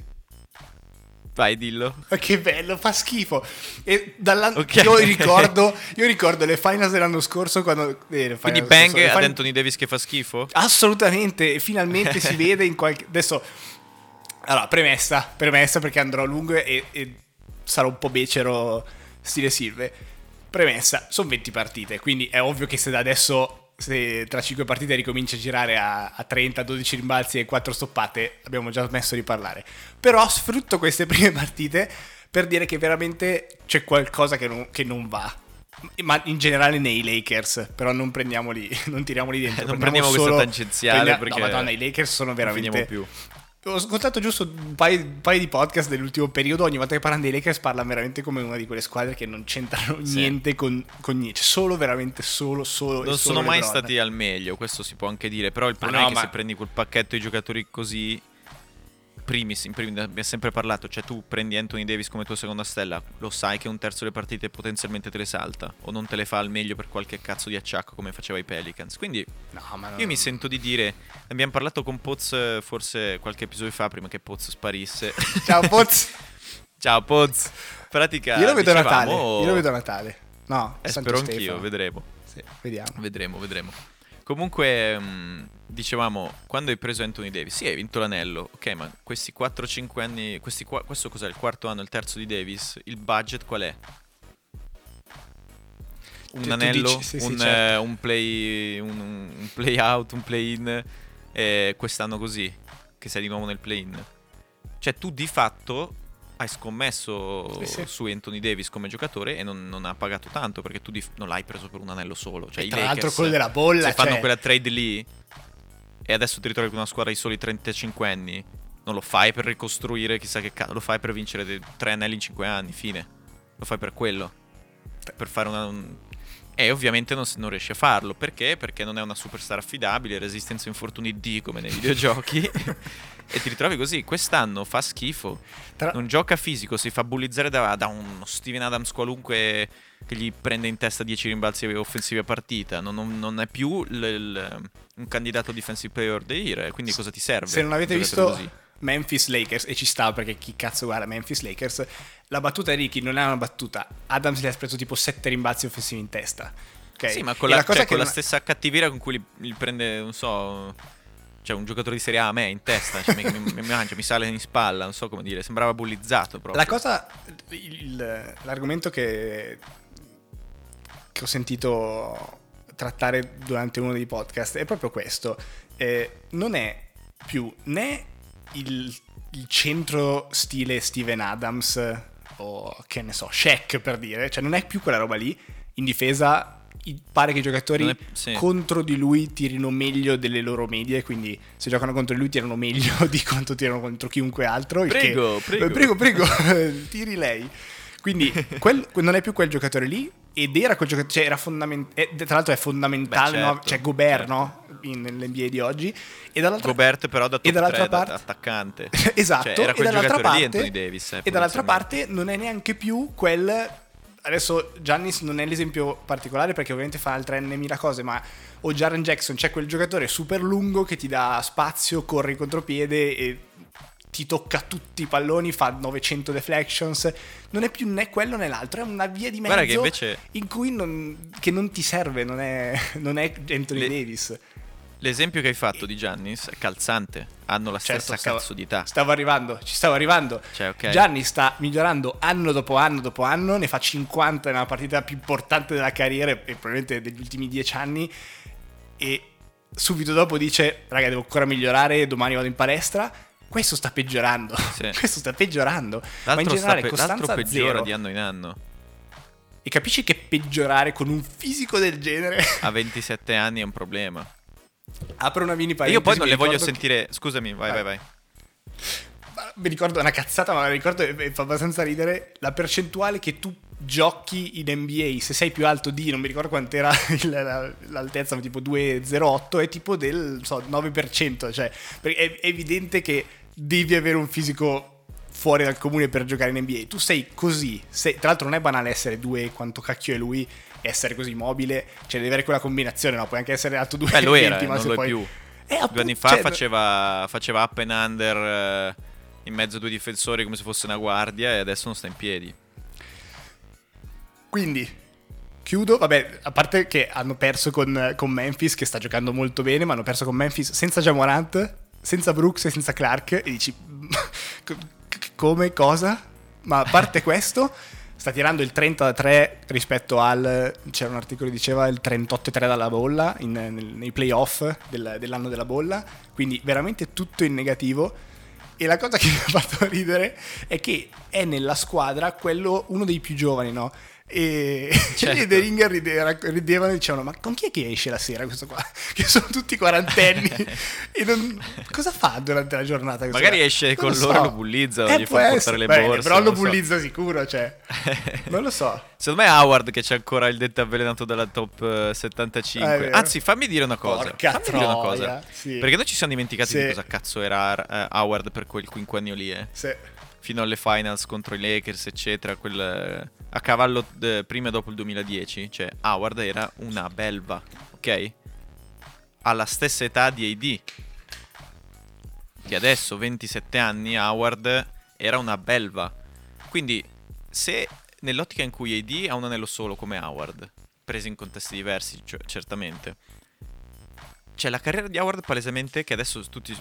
Vai, dillo. Ma che bello, fa schifo. E okay. io, ricordo, io ricordo le finals dell'anno scorso quando... Eh, quindi Bang scorso, ad fin- Anthony Davis che fa schifo? Assolutamente, finalmente si vede in qualche... Adesso... Allora, premessa, premessa perché andrò a lungo e, e sarò un po' becero stile Silve. Premessa, sono venti partite, quindi è ovvio che se da adesso se tra cinque partite ricomincia a girare a, a trenta, dodici rimbalzi e quattro stoppate, abbiamo già smesso di parlare. Però sfrutto queste prime partite per dire che veramente c'è qualcosa che non, che non va, ma in generale nei Lakers, però non prendiamoli, non tiriamoli dentro, eh, non prendiamo, prendiamo solo, questa tangenziale prendiamo, perché no, madonna, i Lakers sono veramente più. Ho scontato giusto un paio, un paio di podcast dell'ultimo periodo, ogni volta che parlano dei Lakers parlano veramente come una di quelle squadre che non c'entrano sì. niente con, con niente, solo veramente solo solo non e solo sono mai LeBron. Stati al meglio, questo si può anche dire, però il problema ah, no, è che ma... se prendi quel pacchetto di giocatori così primi, primi, abbiamo sempre parlato, cioè tu prendi Anthony Davis come tua seconda stella, lo sai che un terzo delle partite potenzialmente te le salta o non te le fa al meglio per qualche cazzo di acciacco come faceva i Pelicans, quindi no, ma no, io mi sento di dire, abbiamo parlato con Poz forse qualche episodio fa prima che Poz sparisse, ciao Poz ciao Poz pratica, io lo vedo a Natale, io lo vedo a Natale, no, eh, spero Stefano. Anch'io, vedremo sì, vediamo vedremo vedremo Comunque, mh, dicevamo, quando hai preso Anthony Davis, sì, hai vinto l'anello, ok, ma questi quattro cinque anni, questi qua, questo cos'è, il quarto anno, il terzo di Davis, il budget qual è? Un tu, anello, tu dici, sì, un, sì, certo. un play un, un play out, un play in, eh, quest'anno così, che sei di nuovo nel play in. Cioè tu di fatto hai scommesso sì, sì. su Anthony Davis come giocatore e non, non ha pagato tanto, perché tu dif- non l'hai preso per un anello solo, cioè, e tra i Lakers, l'altro quello della bolla, se cioè... fanno quella trade lì e adesso ti ritrovi con una squadra di soli trentacinque anni, non lo fai per ricostruire chissà che cazzo, lo fai per vincere de- tre anelli in cinque anni, fine, lo fai per quello, per fare una un... e ovviamente non, non riesci a farlo, perché? Perché non è una superstar affidabile, resistenza infortuni D come nei videogiochi e ti ritrovi così, quest'anno fa schifo, Tra... non gioca fisico, si fa bullizzare da, da uno Steven Adams qualunque che gli prende in testa dieci rimbalzi offensivi a partita, non, non, non è più l, l, un candidato defensive player of the year, quindi cosa ti serve? Se non avete visto così? Memphis Lakers, e ci sta perché chi cazzo guarda Memphis Lakers, la battuta di Ricky non è una battuta, Adams gli ha preso tipo sette rimbalzi offensivi in testa, okay? Sì, ma con, la, la, cosa cioè, che con non... la stessa cattiveria con cui li, li prende, non so... Cioè un giocatore di Serie A a me in testa, cioè mi, mi, mi mangia, mi sale in spalla, non so come dire, sembrava bullizzato proprio. La cosa, il, l'argomento che, che ho sentito trattare durante uno dei podcast è proprio questo, eh, non è più né il, il centro stile Steven Adams o che ne so, Shaq per dire, cioè non è più quella roba lì, in difesa pare che i giocatori è, sì. contro di lui tirino meglio delle loro medie, quindi se giocano contro di lui tirano meglio di quanto tirano contro chiunque altro, prego che, prego prego, prego tiri lei, quindi quel, non è più quel giocatore lì, ed era quel giocatore, cioè era fondamentale, tra l'altro è fondamentale, beh, certo, no? Cioè Gobert certo. no? In, nell'N B A di oggi, e dall'altra Gobert però da top tre, parte... attaccante esatto, cioè, era quel e dall'altra parte lì, Anthony Davis, eh, e dall'altra parte non è neanche più quel. Adesso Giannis non è l'esempio particolare perché ovviamente fa altre N mila cose, ma o Jaren Jackson, c'è quel giocatore super lungo che ti dà spazio, corre in contropiede e ti tocca tutti i palloni, fa novecento deflections, non è più né quello né l'altro, è una via di mezzo che invece... in cui non, che non ti serve, non è, non è Anthony Le... Davis. L'esempio che hai fatto di Giannis è calzante, hanno la certo, stessa stavo, cazzo di età. Stavo arrivando, ci stavo arrivando. Cioè, okay. Giannis sta migliorando anno dopo anno dopo anno, ne fa cinquanta nella partita più importante della carriera e probabilmente degli ultimi dieci anni, e subito dopo dice raga devo ancora migliorare, domani vado in palestra. Questo sta peggiorando, sì. questo sta peggiorando. L'altro ma in generale pe- costanza peggiora zero. Di anno in anno. E capisci che peggiorare con un fisico del genere a ventisette anni è un problema. Apro una mini parentesi. Io poi non le voglio sentire che... Scusami, vai, vai, vai, vai. Mi ricordo una cazzata, ma mi ricordo e fa abbastanza ridere. La percentuale che tu giochi in N B A, se sei più alto di, non mi ricordo quant'era il, l'altezza, ma tipo due zero otto, è tipo del so, nove per cento. Cioè è evidente che devi avere un fisico fuori dal comune per giocare in N B A. Tu sei così sei, tra l'altro non è banale essere due quanto cacchio è lui, essere così mobile, cioè devi avere quella combinazione, no? Puoi anche essere alto due. Beh, lo era, non lo è poi... più. Eh, appunto, due anni fa cioè... faceva, faceva up and under eh, in mezzo a due difensori come se fosse una guardia, e adesso non sta in piedi. Quindi chiudo, vabbè, a parte che hanno perso con, con Memphis, che sta giocando molto bene, ma hanno perso con Memphis senza Ja Morant, senza Brooks e senza Clark, e dici come, cosa? Ma a parte questo... sta tirando il trenta da tre rispetto al, c'era un articolo che diceva il trentotto tre dalla bolla in, nel, nei playoff del, dell'anno della bolla, quindi veramente tutto in negativo. E la cosa che mi ha fatto ridere è che è nella squadra quello, uno dei più giovani, no? E certo. The Ringer ride, ridevano e dicevano: ma con chi è che esce la sera questo qua? Che sono tutti quarantenni e non, cosa fa durante la giornata? Magari qua? Esce non con lo loro, so. Lo bullizza, eh, gli fa portare essere. Le Bene, borse. Però lo bullizza so. Sicuro, cioè non lo so. Secondo me è Howard che c'è ancora il dente avvelenato dalla top settantacinque. Anzi, fammi dire una cosa. Porca fammi troia, dire una cosa. Sì. Perché noi ci siamo dimenticati sì. di cosa cazzo era uh, Howard per quel quinquennio lì, eh. Sì. Fino alle finals contro i Lakers, eccetera, quel, a cavallo de, prima e dopo il duemiladieci, cioè Howard era una belva, ok? Alla stessa età di A D, che adesso ventisette anni, Howard era una belva. Quindi se nell'ottica in cui A D ha un anello solo come Howard, preso in contesti diversi, cioè, certamente, cioè la carriera di Howard palesemente, che adesso tutti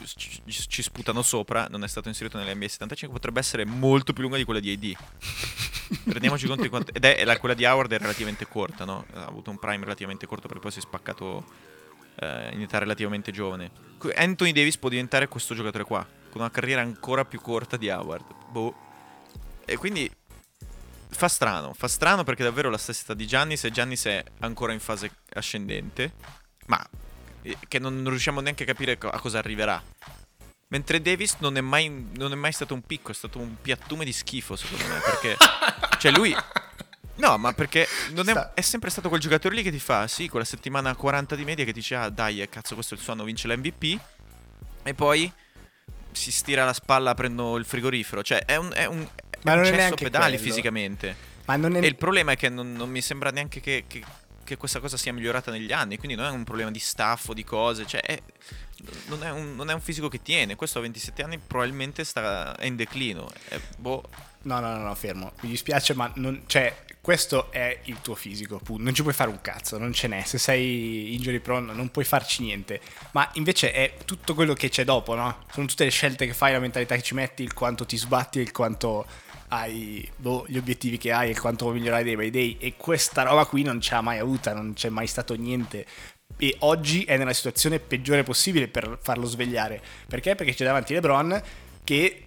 ci sputano sopra, non è stato inserito nell'N B A settantacinque, potrebbe essere molto più lunga di quella di A D. Prendiamoci conto di quanto... Ed è la, quella di Howard è relativamente corta, no? Ha avuto un prime relativamente corto perché poi si è spaccato eh, in età relativamente giovane. Anthony Davis può diventare questo giocatore qua, con una carriera ancora più corta di Howard. Boh. E quindi... Fa strano, fa strano perché è davvero la stessa età di Giannis e Giannis è ancora in fase ascendente, ma... che non riusciamo neanche a capire a cosa arriverà. Mentre Davis non è mai, non è mai stato un picco, è stato un piattume di schifo, secondo me, perché cioè lui no, ma perché non è, è sempre stato quel giocatore lì che ti fa sì, quella settimana quaranta di media che ti dice ah dai, cazzo, questo è il suo anno, vince l'M V P, e poi si stira la spalla, prendo il frigorifero, cioè è un, è un, è un cesso a pedali quello. Fisicamente. Ma non è... E il problema è che non, non mi sembra neanche che, che che questa cosa sia migliorata negli anni, quindi non è un problema di staff o di cose, cioè è, non, è un, non è un fisico che tiene, questo a ventisette anni probabilmente sta, è in declino, è, boh. No, no, no, no, fermo, mi dispiace, ma non, cioè, questo è il tuo fisico, non ci puoi fare un cazzo, non ce n'è, se sei injury prone non puoi farci niente, ma invece è tutto quello che c'è dopo, no? Sono tutte le scelte che fai, la mentalità che ci metti, il quanto ti sbatti, il quanto... hai boh, gli obiettivi che hai e quanto vuoi migliorare day by day, e questa roba qui non ce l'ha mai avuta, non c'è mai stato niente, e oggi è nella situazione peggiore possibile per farlo svegliare. Perché? Perché c'è davanti LeBron che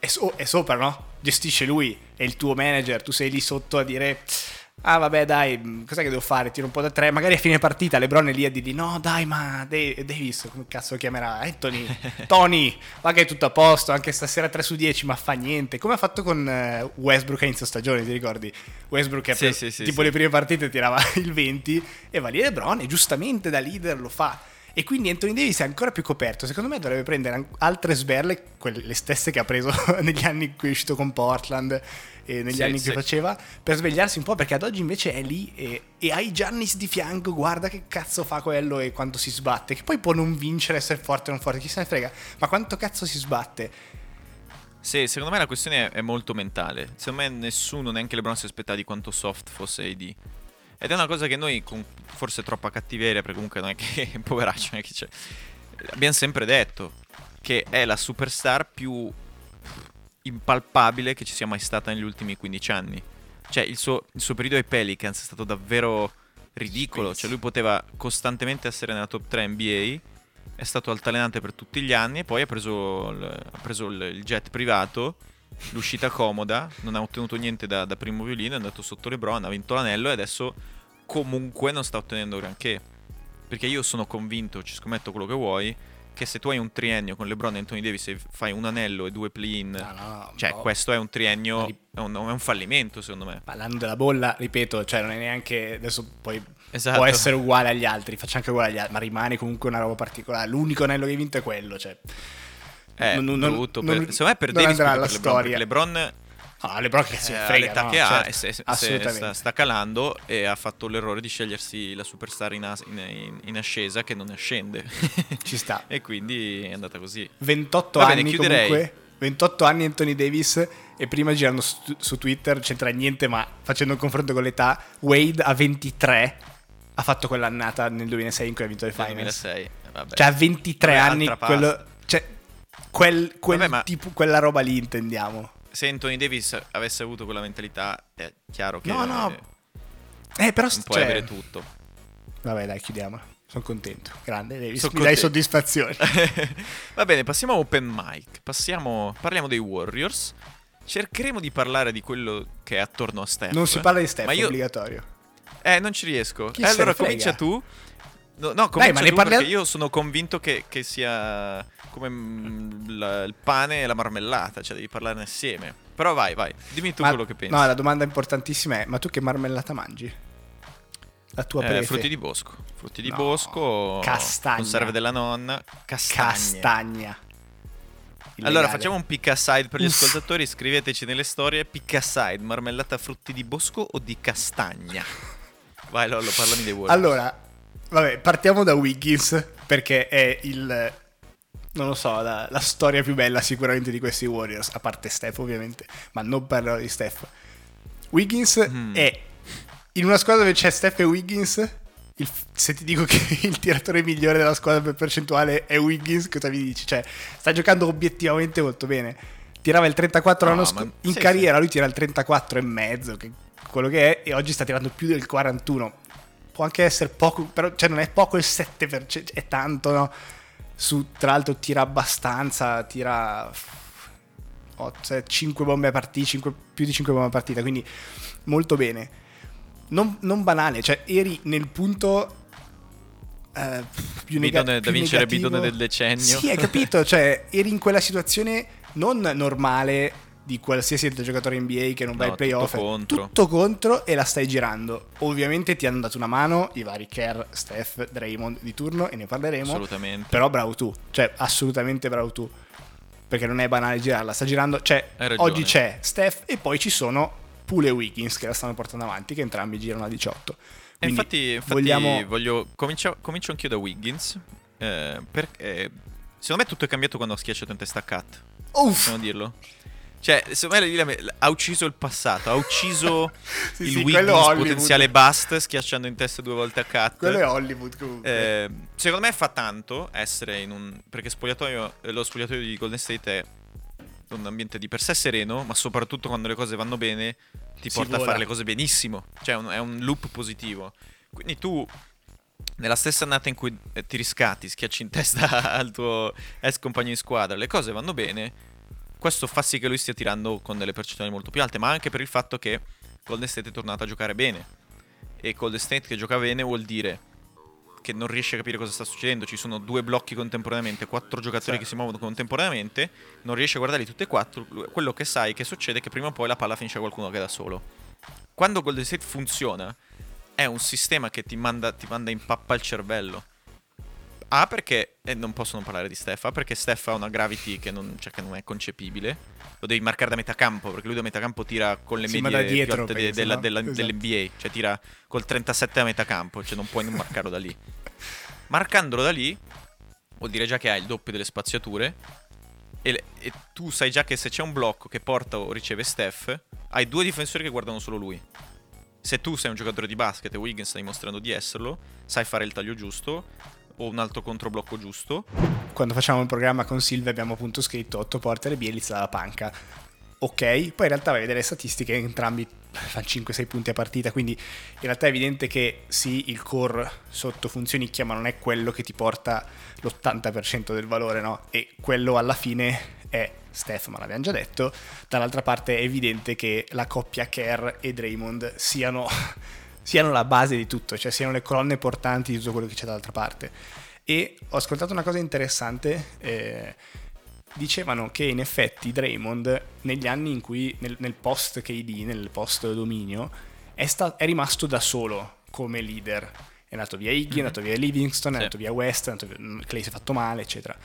è, so- è sopra, no? Gestisce lui, è il tuo manager, tu sei lì sotto a dire ah vabbè dai, cos'è che devo fare, tiro un po' da tre, magari a fine partita LeBron è lì a dirgli no dai, ma De- Davis, come cazzo lo chiamerà, Anthony, Tony, va che è tutto a posto, anche stasera tre su dieci, ma fa niente, come ha fatto con Westbrook a inizio stagione, ti ricordi? Westbrook sì, per, sì, sì, tipo sì. Le prime partite tirava il venti e va lì LeBron e giustamente da leader lo fa, e quindi Anthony Davis è ancora più coperto, secondo me dovrebbe prendere altre sberle, quelle, le stesse che ha preso negli anni in cui è uscito con Portland e negli sì, anni sì. che faceva, per svegliarsi un po', perché ad oggi invece è lì e, e hai Giannis di fianco, guarda che cazzo fa quello e quanto si sbatte, che poi può non vincere, essere forte o non forte, chi se ne frega, ma quanto cazzo si sbatte. Sì, secondo me la questione è molto mentale, secondo me nessuno, neanche LeBron, si aspettava di quanto soft fosse A D. Ed è una cosa che noi, con forse troppa cattiveria, perché comunque non è che poveraccio, non è che c'è, abbiamo sempre detto che è la superstar più impalpabile che ci sia mai stata negli ultimi quindici anni. Cioè il suo, il suo periodo ai Pelicans è stato davvero ridicolo, cioè lui poteva costantemente essere nella top tre N B A, è stato altalenante per tutti gli anni e poi ha preso il, ha preso il jet privato, l'uscita comoda, non ha ottenuto niente da, da primo violino, è andato sotto LeBron, ha vinto l'anello e adesso comunque non sta ottenendo granché, perché io sono convinto, ci scommetto quello che vuoi, che se tu hai un triennio con LeBron e Anthony Davis e fai un anello e due play-in, no, no, cioè no. Questo è un triennio, è un, è un fallimento secondo me. Parlando della bolla, ripeto, cioè non è neanche adesso poi esatto. Può essere uguale agli altri, faccia anche uguale agli altri, ma rimane comunque una roba particolare, l'unico anello che hai vinto è quello, cioè Eh, non, non, dovuto per, non, secondo me per Davis andrà la per LeBron, storia LeBron ah, LeBron che si eh, frega l'età no, che certo, ha e se, se sta, sta calando e ha fatto l'errore di scegliersi la superstar in, as, in, in, in ascesa che non ascende ci sta e quindi è andata così. ventotto bene, anni chiuderei. Comunque ventotto anni Anthony Davis, e prima girando su, su Twitter, c'entra niente ma facendo un confronto con l'età, Wade a ventitré ha fatto quell'annata nel duemilasei in cui ha vinto le finals, cioè a ventitré anni quello, cioè Quel, quel Vabbè, tipo, quella roba lì intendiamo. se Anthony Davis avesse avuto quella mentalità, è chiaro che no, no. È... Eh, però non puoi cioè... avere tutto. Vabbè, dai, chiudiamo. Sono contento, grande, Davis. Sono mi contento. Dai soddisfazione. Va bene, passiamo a Open Mic. Passiamo, parliamo dei Warriors. Cercheremo di parlare di quello che è attorno a Steph. Non si parla di Steph, è io... obbligatorio. Eh, non ci riesco. Eh, allora comincia tu. No, no, comincia Dai, ma tu ne parli... perché io sono convinto che, che sia come la, il pane e la marmellata, cioè devi parlarne assieme. Però vai, vai, dimmi tu ma, quello che pensi. No, la domanda importantissima è, ma tu che marmellata mangi? La tua prefe? Eh, frutti di bosco. Frutti di no. bosco. Castagna. Conserve della nonna. Castagne. Castagna. Illegale. Allora facciamo un pick aside per gli Uff. ascoltatori. Scriveteci nelle storie. Pick aside, marmellata frutti di bosco o di castagna? Vai Lollo, parlami dei Warriors. Allora, vabbè, partiamo da Wiggins, perché è il, non lo so, la, la storia più bella sicuramente di questi Warriors, a parte Steph ovviamente, ma non parlerò di Steph. Wiggins mm. è in una squadra dove c'è Steph e Wiggins. Il, se ti dico che il tiratore migliore della squadra per percentuale è Wiggins, cosa mi dici? Cioè, sta giocando obiettivamente molto bene. Tirava il trentaquattro no, l'anno scorso. In sì, carriera sì. lui tira il trentaquattro e mezzo, che quello che è, e oggi sta tirando più del quarantuno. Può anche essere poco, però cioè non è poco il sette per cento, è tanto, no? Su, tra l'altro tira abbastanza, tira oh, cioè, cinque bombe a partita, cinque, più di cinque bombe a partita, quindi molto bene. Non, non banale, cioè eri nel punto eh, più, nega- bidone, più da vincere negativo. Bidone del decennio. Sì, hai capito, cioè eri in quella situazione non normale di qualsiasi altro giocatore N B A che non no, va ai playoff, tutto contro. tutto contro e la stai girando. Ovviamente ti hanno dato una mano i vari Kerr, Steph, Draymond di turno e ne parleremo. Assolutamente. Però bravo tu, cioè assolutamente bravo tu, perché non è banale girarla, sta girando, cioè oggi c'è Steph e poi ci sono Poole e Wiggins che la stanno portando avanti, che entrambi girano a diciotto. E infatti, infatti vogliamo... voglio comincio, comincio anch'io da Wiggins, eh, perché secondo me tutto è cambiato quando ha schiacciato in testa Cat. Possiamo dirlo? Cioè, secondo me ha ucciso il passato, ha ucciso sì, il sì, Wiggins potenziale bust schiacciando in testa due volte a Cat. Quello è Hollywood comunque. Eh, secondo me fa tanto essere in un... perché spogliatoio, lo spogliatoio di Golden State è un ambiente di per sé sereno, ma soprattutto quando le cose vanno bene ti si porta vola. a fare le cose benissimo, cioè un, è un loop positivo. Quindi tu nella stessa annata in cui ti riscatti, schiacci in testa al tuo ex compagno di squadra, le cose vanno bene, questo fa sì che lui stia tirando con delle percentuali molto più alte, ma anche per il fatto che Golden State è tornata a giocare bene, e Golden State che gioca bene vuol dire che non riesce a capire cosa sta succedendo. Ci sono due blocchi contemporaneamente, quattro giocatori sì. che si muovono contemporaneamente, non riesce a guardarli tutti e quattro. Quello che sai che succede è che prima o poi la palla finisce a qualcuno che è da solo. Quando Golden State funziona è un sistema che ti manda, ti manda in pappa il cervello. A perché, e non posso non parlare di Steph, A perché Steph ha una gravity che non, cioè che non è concepibile. Lo devi marcare da metà campo, perché lui da metà campo tira con le sì, medie dietro, più alte penso, della, no? della, esatto. dell'N B A. Cioè tira col trentasette da metà campo, cioè non puoi non marcarlo da lì. Marcandolo da lì vuol dire già che hai il doppio delle spaziature e, le, e tu sai già che se c'è un blocco che porta o riceve Steph, hai due difensori che guardano solo lui. Se tu sei un giocatore di basket e Wiggins sta dimostrando di esserlo, sai fare il taglio giusto o un altro controblocco giusto. Quando facciamo il programma con Silvia abbiamo appunto scritto Otto Porter e Bielitz dalla panca. Ok, poi in realtà vai a vedere le statistiche, entrambi fanno cinque sei punti a partita, quindi in realtà è evidente che sì, il core sotto funzionicchia, ma non è quello che ti porta l'ottanta per cento del valore, no? E quello alla fine è Steph, ma l'abbiamo già detto. Dall'altra parte è evidente che la coppia Kerr e Draymond siano... siano la base di tutto, cioè siano le colonne portanti di tutto quello che c'è dall'altra parte. E ho ascoltato una cosa interessante, eh, dicevano che in effetti Draymond negli anni in cui, nel, nel post K D, nel post dominio, è, sta- è rimasto da solo come leader. È andato via Iggy, mm-hmm. è andato via Livingston, sì. è andato via West, è andato via... Clay si è fatto male, eccetera.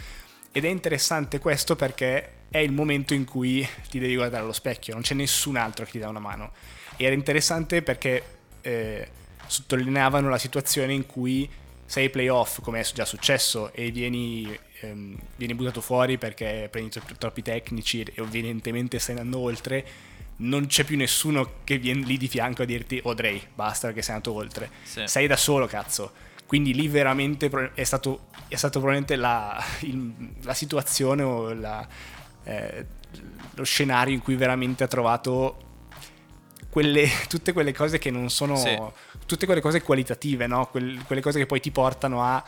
Ed è interessante questo perché è il momento in cui ti devi guardare allo specchio, non c'è nessun altro che ti dà una mano. E era interessante perché... Eh, sottolineavano la situazione in cui sei playoff, come è già successo, e vieni, ehm, vieni buttato fuori perché prendi troppi, troppi tecnici e evidentemente stai andando oltre, non c'è più nessuno che viene lì di fianco a dirti oh Dre, basta perché sei andato oltre, sì. sei da solo, cazzo. Quindi lì veramente è stato, è stato probabilmente la, il, la situazione o la, eh, lo scenario in cui veramente ha trovato quelle, tutte quelle cose che non sono, sì. tutte quelle cose qualitative, no? Que- quelle cose che poi ti portano a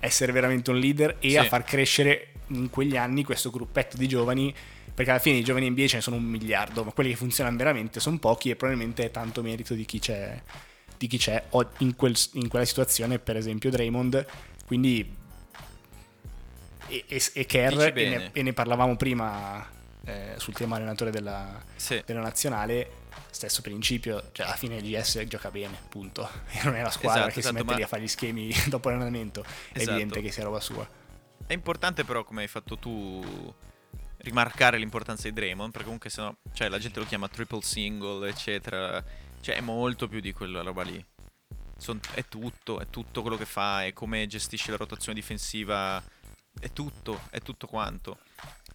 essere veramente un leader e sì. a far crescere in quegli anni questo gruppetto di giovani, perché alla fine i giovani N B A ce ne sono un miliardo, ma quelli che funzionano veramente sono pochi, e probabilmente è tanto merito di chi c'è, di chi c'è in, quel, in quella situazione, per esempio Draymond, quindi e, e, e Kerr, e ne, e ne parlavamo prima eh, sul tema allenatore della, sì. della nazionale, stesso principio, cioè alla fine il G S gioca bene, punto, e non è la squadra esatto, che esatto, si mette ma... lì a fare gli schemi dopo l'allenamento, è esatto. evidente che sia roba sua. È importante però, come hai fatto tu, rimarcare l'importanza di Draymond, perché comunque sennò, cioè, la gente lo chiama triple single eccetera, cioè è molto più di quella roba lì. Son, è tutto, è tutto quello che fa, è come gestisce la rotazione difensiva, è tutto, è tutto quanto.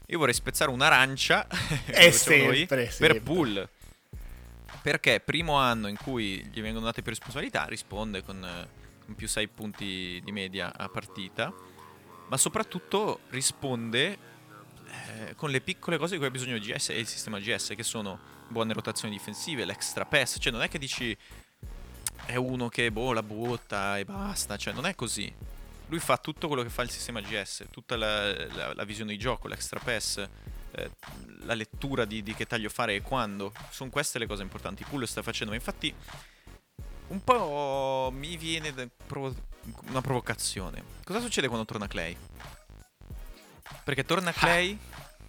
Io vorrei spezzare un'arancia eh sempre, noi, sempre. per Poole, perché primo anno in cui gli vengono date più responsabilità risponde con, con più sei punti di media a partita, ma soprattutto risponde con le piccole cose di cui ha bisogno il G S e il sistema G S, che sono buone rotazioni difensive, l'extra pass, cioè non è che dici è uno che boh la buotta e basta, cioè non è così. Lui fa tutto quello che fa il sistema G S, tutta la, la, la visione di gioco, l'extra pass, eh, la lettura di, di che taglio fare e quando. Sono queste le cose importanti. Poole sta facendo, ma infatti un po' mi viene provo- una provocazione. Cosa succede quando torna Clay? Perché torna Clay,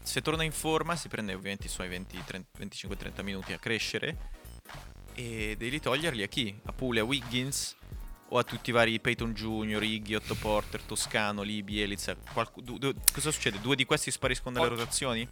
se torna in forma si prende ovviamente i suoi venti, trenta, venticinque trenta minuti a crescere, e devi toglierli a chi? A Poole, a Wiggins o a tutti i vari Peyton Junior, Ricky, Otto Porter, Toscano, Libi, Elitz. Qualc- du- du- cosa succede? Due di questi spariscono dalle oggi, rotazioni?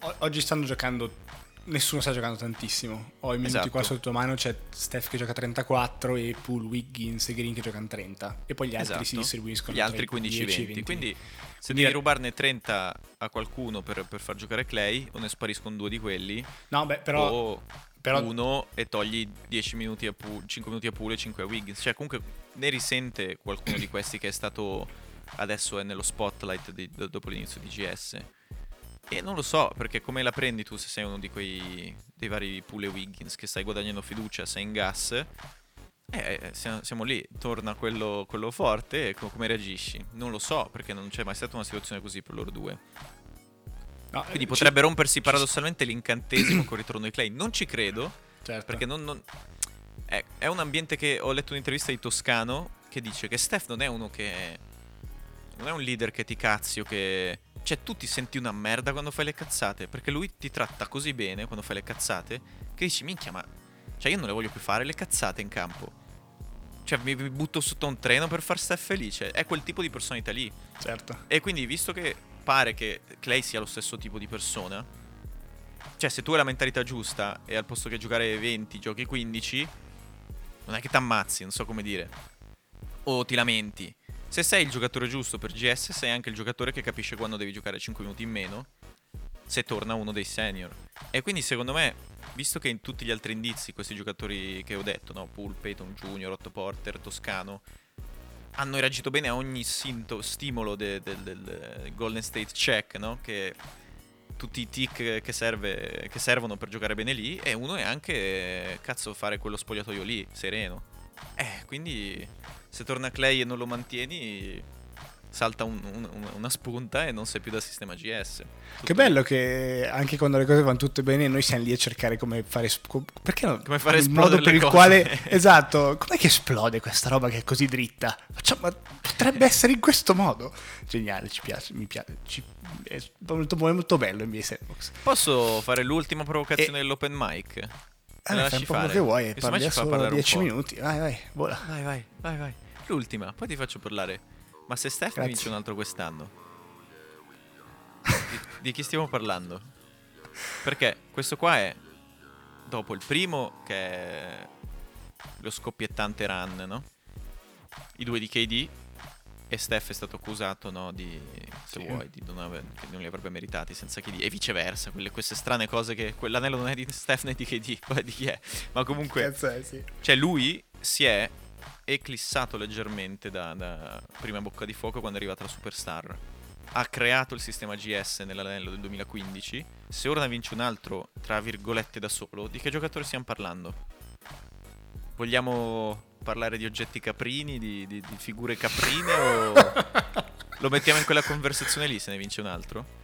O- oggi stanno giocando, nessuno sta giocando tantissimo. Ho i minuti esatto. qua sotto mano, c'è Steph che gioca trentaquattro e Poole, Wiggins e Green che giocano trenta, e poi gli altri esatto. si distribuiscono gli altri quindici venti. Quindi se devi rubarne trenta a qualcuno per, per far giocare Clay, o ne spariscono due di quelli, no, beh, però, o però... uno e togli dieci minuti a Poole, cinque minuti a Poole e cinque a Wiggins. Cioè comunque ne risente qualcuno di questi, che è stato, adesso è nello spotlight di, dopo l'inizio di G S. E non lo so, perché come la prendi tu se sei uno di quei dei vari Poole e Wiggins che stai guadagnando fiducia, sei in gas, eh, siamo, siamo lì, torna quello, quello forte, e co- come reagisci? Non lo so, perché non c'è mai stata una situazione così per loro due. No, Quindi eh, potrebbe ci... rompersi paradossalmente l'incantesimo con il ritorno di Clay. Non ci credo, certo. perché non, non... È, è un ambiente che ho letto un'intervista di Toscano che dice che Steph non è uno che... non è un leader che ti cazzi o che... Cioè tu ti senti una merda quando fai le cazzate, perché lui ti tratta così bene quando fai le cazzate che dici minchia, ma cioè io non le voglio più fare le cazzate in campo, cioè mi butto sotto un treno per far Steph felice. È quel tipo di personalità lì. Certo. E quindi visto che pare che Clay sia lo stesso tipo di persona, cioè se tu hai la mentalità giusta e al posto che giocare venti giochi quindici, non è che ti ammazzi, non so come dire, o ti lamenti. Se sei il giocatore giusto per G S, sei anche il giocatore che capisce quando devi giocare cinque minuti in meno, se torna uno dei senior. E quindi secondo me, visto che in tutti gli altri indizi questi giocatori che ho detto, no, Poole, Peyton Junior, Otto Porter, Toscano, hanno reagito bene a ogni sinto- stimolo del de- de- de Golden State check, no? Che tutti i tick che, serve, che servono per giocare bene lì, e uno è anche, cazzo, fare quello spogliatoio lì, sereno. Eh, quindi se torna Clay e non lo mantieni, salta un, un, una spunta e non sei più da sistema G S. Tutto che bello lì. Che anche quando le cose vanno tutte bene noi siamo lì a cercare come fare, perché no? Come fare il modo per il cose. Quale esatto, com'è che esplode questa roba che è così dritta? Facciamo, ma potrebbe essere in questo modo. Geniale, ci piace, mi piace, ci, è molto, molto bello N B A Sandbox. Posso fare l'ultima provocazione e... dell'open mic? Allora, fai un po' quello che vuoi, e parli solo dieci minuti. Vai, vai, vola. Vai, vai, vai, vai. L'ultima, poi ti faccio parlare. Ma se Steph Grazie. vince un altro quest'anno, di, di chi stiamo parlando? Perché questo qua è dopo il primo, che è lo scoppiettante run, no? I due di K D, e Steph è stato accusato, no, di, se sì. vuoi, di non, ave- che non li avrebbe meritati senza K D, e viceversa, quelle, queste strane cose che quell'anello non è di Steph né di K D, di chi è, ma comunque cazzo è, sì. cioè lui si è eclissato leggermente da, da prima Bocca di Fuoco, quando è arrivata la Superstar, ha creato il sistema G S nell'anello del duemilaquindici, se ora ne vince un altro, tra virgolette, da solo, di che giocatore stiamo parlando? Vogliamo parlare di oggetti caprini, di, di, di figure caprine o lo mettiamo in quella conversazione lì se ne vince un altro?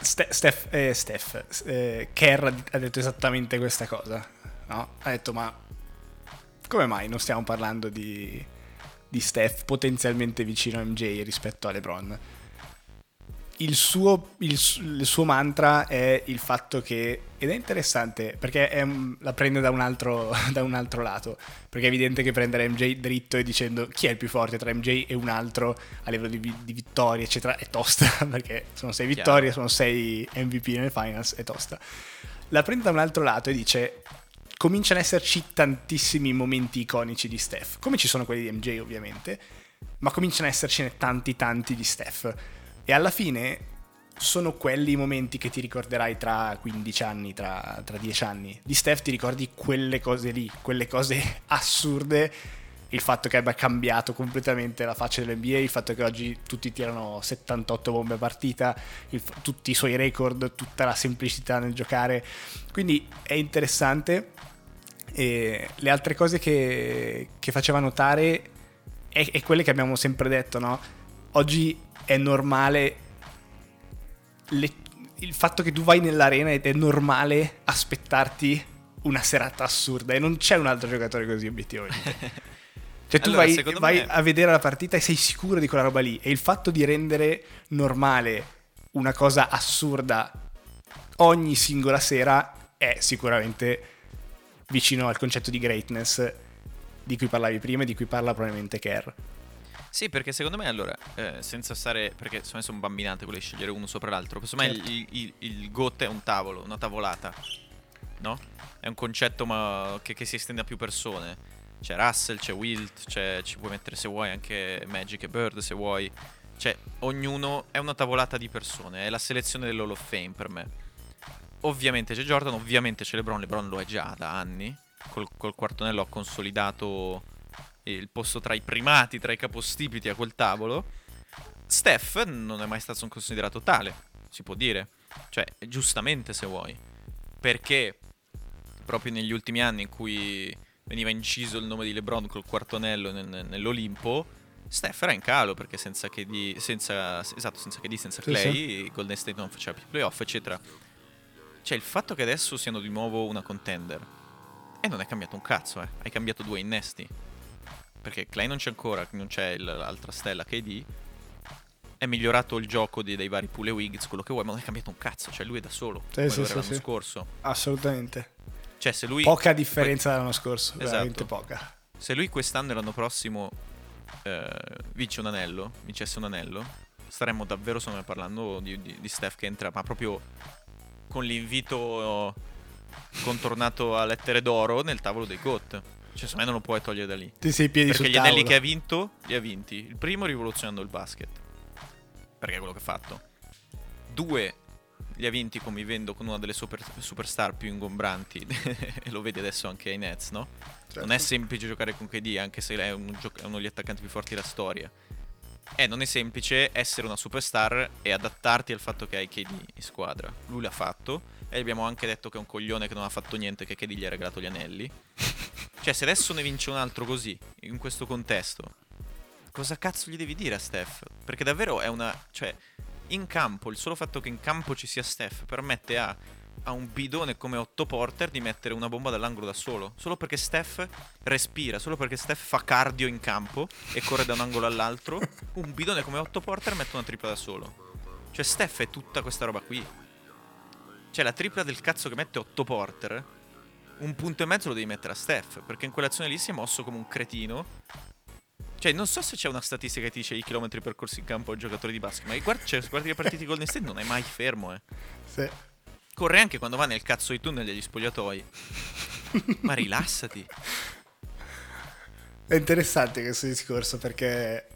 Ste- Steph, eh, Steph eh, Kerr ha detto esattamente questa cosa, no? Ha detto ma come mai non stiamo parlando di, di Steph potenzialmente vicino a M J rispetto a LeBron? Il suo, il, il suo mantra è il fatto che, ed è interessante perché è, la prende da un, altro, da un altro lato, perché è evidente che prendere M J dritto e dicendo chi è il più forte tra M J e un altro a livello di, di vittorie eccetera è tosta, perché sono sei vittorie, sono sei M V P nelle finals, è tosta. La prende da un altro lato e dice cominciano ad esserci tantissimi momenti iconici di Steph, come ci sono quelli di M J ovviamente, ma cominciano ad essercene tanti tanti di Steph. E alla fine sono quelli i momenti che ti ricorderai tra quindici anni, tra, tra dieci anni. Di Steph ti ricordi quelle cose lì, quelle cose assurde, il fatto che abbia cambiato completamente la faccia dell'N B A, il fatto che oggi tutti tirano settantotto bombe a partita, il, tutti i suoi record, tutta la semplicità nel giocare. Quindi è interessante. E le altre cose che, che faceva notare è, è quelle che abbiamo sempre detto, no? Oggi è normale le, il fatto che tu vai nell'arena ed è normale aspettarti una serata assurda e non c'è un altro giocatore così, obiettivamente. Cioè tu allora, vai, vai me... a vedere la partita e sei sicuro di quella roba lì, e il fatto di rendere normale una cosa assurda ogni singola sera è sicuramente vicino al concetto di greatness di cui parlavi prima e di cui parla probabilmente Kerr. Sì, perché secondo me, allora, eh, senza stare... perché secondo me sono bambinate quelle scegliere uno sopra l'altro. Secondo me certo. il, il, il GOAT è un tavolo, una tavolata, no? È un concetto ma che, che si estende a più persone. C'è Russell, c'è Wilt, c'è, ci puoi mettere se vuoi anche Magic e Bird se vuoi. Cioè, ognuno è una tavolata di persone, è la selezione dell'Hall of Fame per me. Ovviamente c'è Jordan, ovviamente c'è LeBron, LeBron lo è già da anni. Col, col quarto anello ha consolidato... il posto tra i primati, tra i capostipiti a quel tavolo. Steph non è mai stato considerato tale, si può dire, cioè giustamente se vuoi, perché proprio negli ultimi anni in cui veniva inciso il nome di LeBron col quarto anello nel, nell'Olimpo, Steph era in calo, perché senza che di senza esatto senza che di senza Clay sì, sì. Golden State non faceva più playoff eccetera. Cioè il fatto che adesso siano di nuovo una contender e non è cambiato un cazzo, eh. Hai cambiato due innesti, perché Clay non c'è ancora, non c'è il, l'altra stella K D, è migliorato il gioco dei, dei vari Poole e Wiggins, quello che vuoi, ma non è cambiato un cazzo, cioè lui è da solo, sì, sì, l'anno sì. scorso. Assolutamente. Cioè se lui... Poca differenza poi... dall'anno scorso, esatto. Veramente poca. Se lui quest'anno e l'anno prossimo eh, vince un anello, vincesse un anello, staremmo davvero, secondo me, parlando di, di, di Steph che entra, ma proprio con l'invito contornato a lettere d'oro nel tavolo dei GOAT. Cioè, secondo me non lo puoi togliere da lì. Ti sei piedi perché sul gli tavolo. Anelli che ha vinto, li ha vinti. Il primo rivoluzionando il basket, perché è quello che ha fatto. Due, li ha vinti convivendo con una delle super, superstar più ingombranti. E lo vedi adesso anche ai Nets, no? Certo. Non è semplice giocare con K D, anche se è un gioc- uno degli attaccanti più forti della storia. Eh, non è semplice essere una superstar e adattarti al fatto che hai K D in squadra. Lui l'ha fatto. E abbiamo anche detto che è un coglione che non ha fatto niente, che K D gli ha regalato gli anelli. Cioè, se adesso ne vince un altro così, in questo contesto, cosa cazzo gli devi dire a Steph? Perché davvero è una... cioè, in campo, il solo fatto che in campo ci sia Steph permette a, a un bidone come Otto Porter di mettere una bomba dall'angolo da solo. Solo perché Steph respira, solo perché Steph fa cardio in campo e corre da un angolo all'altro, un bidone come Otto Porter mette una tripla da solo. Cioè, Steph è tutta questa roba qui. Cioè, la tripla del cazzo che mette Otto Porter... un punto e mezzo lo devi mettere a Steph, perché in quell'azione lì si è mosso come un cretino. Cioè non so se c'è una statistica che ti dice i chilometri percorsi in campo al giocatore di basket, ma guarda, cioè, guardi le partite di Golden State, non è mai fermo, eh. Sì. Corre anche quando va nel cazzo di tunnel degli spogliatoi. Ma rilassati. È interessante questo discorso perché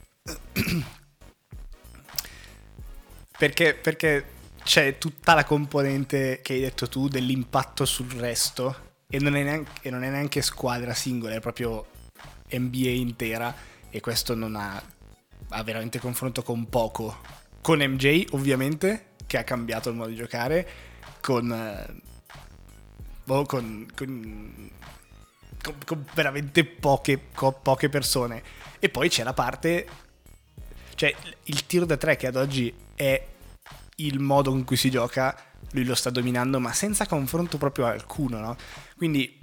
perché perché c'è tutta la componente che hai detto tu dell'impatto sul resto e non è neanche, e non è neanche squadra singola, è proprio N B A intera, e questo non ha ha veramente confronto con poco, con M J ovviamente, che ha cambiato il modo di giocare, con boh, con, con, con, con veramente poche, con poche persone. E poi c'è la parte, cioè il tiro da tre che ad oggi è il modo in cui si gioca, lui lo sta dominando, ma senza confronto proprio alcuno, no? Quindi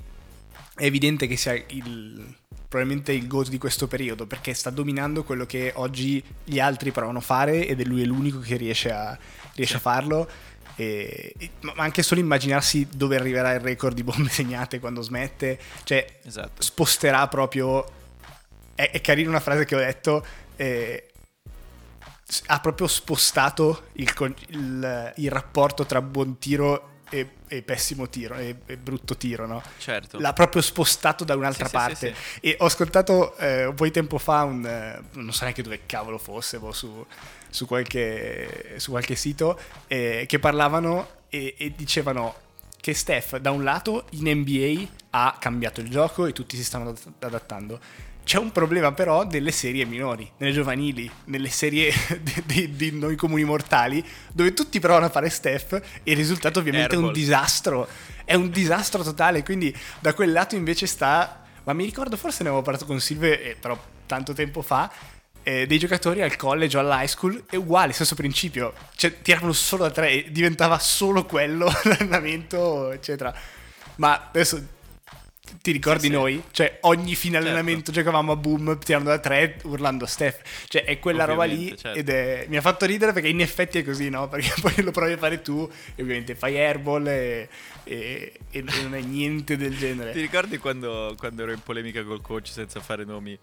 è evidente che sia il, probabilmente il GOAT di questo periodo, perché sta dominando quello che oggi gli altri provano a fare ed è lui è l'unico che riesce a, riesce a farlo. E, e, ma anche solo immaginarsi dove arriverà il record di bombe segnate quando smette, cioè esatto. Sposterà proprio, è, è carina una frase che ho detto, eh, ha proprio spostato il, il, il rapporto tra buon tiro e, e pessimo tiro e, e brutto tiro, no? Certo. L'ha proprio spostato da un'altra sì, parte sì, sì, sì. E ho ascoltato eh, un po' di tempo fa un eh, non so neanche dove cavolo fosse, boh, su, su, qualche, su qualche sito eh, che parlavano e, e dicevano che Steph da un lato in N B A ha cambiato il gioco e tutti si stanno adattando. C'è un problema però delle serie minori, nelle giovanili, nelle serie di, di, di noi comuni mortali, dove tutti provano a fare Steph e il risultato ovviamente Airball. È un disastro, è un disastro totale, quindi da quel lato invece sta, ma mi ricordo forse ne avevo parlato con Silve, eh, però tanto tempo fa, eh, dei giocatori al college o all'high school, è uguale, stesso principio, cioè tiravano solo da tre, diventava solo quello, l'allenamento eccetera, ma adesso... Ti ricordi sì, sì. Noi? Cioè ogni fine certo. allenamento giocavamo a boom, tirando da tre, urlando Steph. Cioè è quella ovviamente, roba lì certo. Ed è... mi ha fatto ridere perché in effetti è così, no? Perché poi lo provi a fare tu e ovviamente fai airball e, e... e non è niente del genere. Ti ricordi quando, quando ero in polemica col coach senza fare nomi?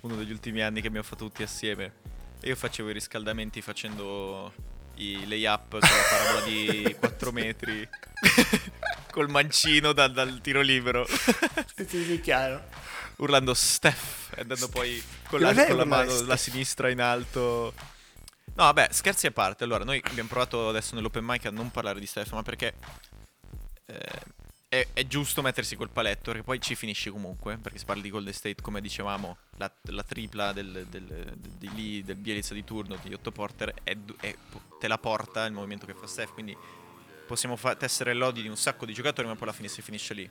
Uno degli ultimi anni che abbiamo fatto tutti assieme. E io facevo i riscaldamenti facendo i layup sulla parabola di quattro metri. Col mancino da, dal tiro libero. Sì, sì, chiaro. Urlando Steph e andando poi con la, con la mano la sinistra in alto. No, vabbè, scherzi a parte. Allora, noi abbiamo provato adesso nell'open mic a non parlare di Steph, ma perché eh, è, è giusto mettersi quel paletto, perché poi ci finisci comunque, perché si parla di Golden State, come dicevamo, la, la tripla del, del, di lì, del Bielizza di turno, di Otto Porter, è, è, te la porta il movimento che fa Steph, quindi... possiamo fa- tessere lodi di un sacco di giocatori, ma poi alla fine si finisce lì.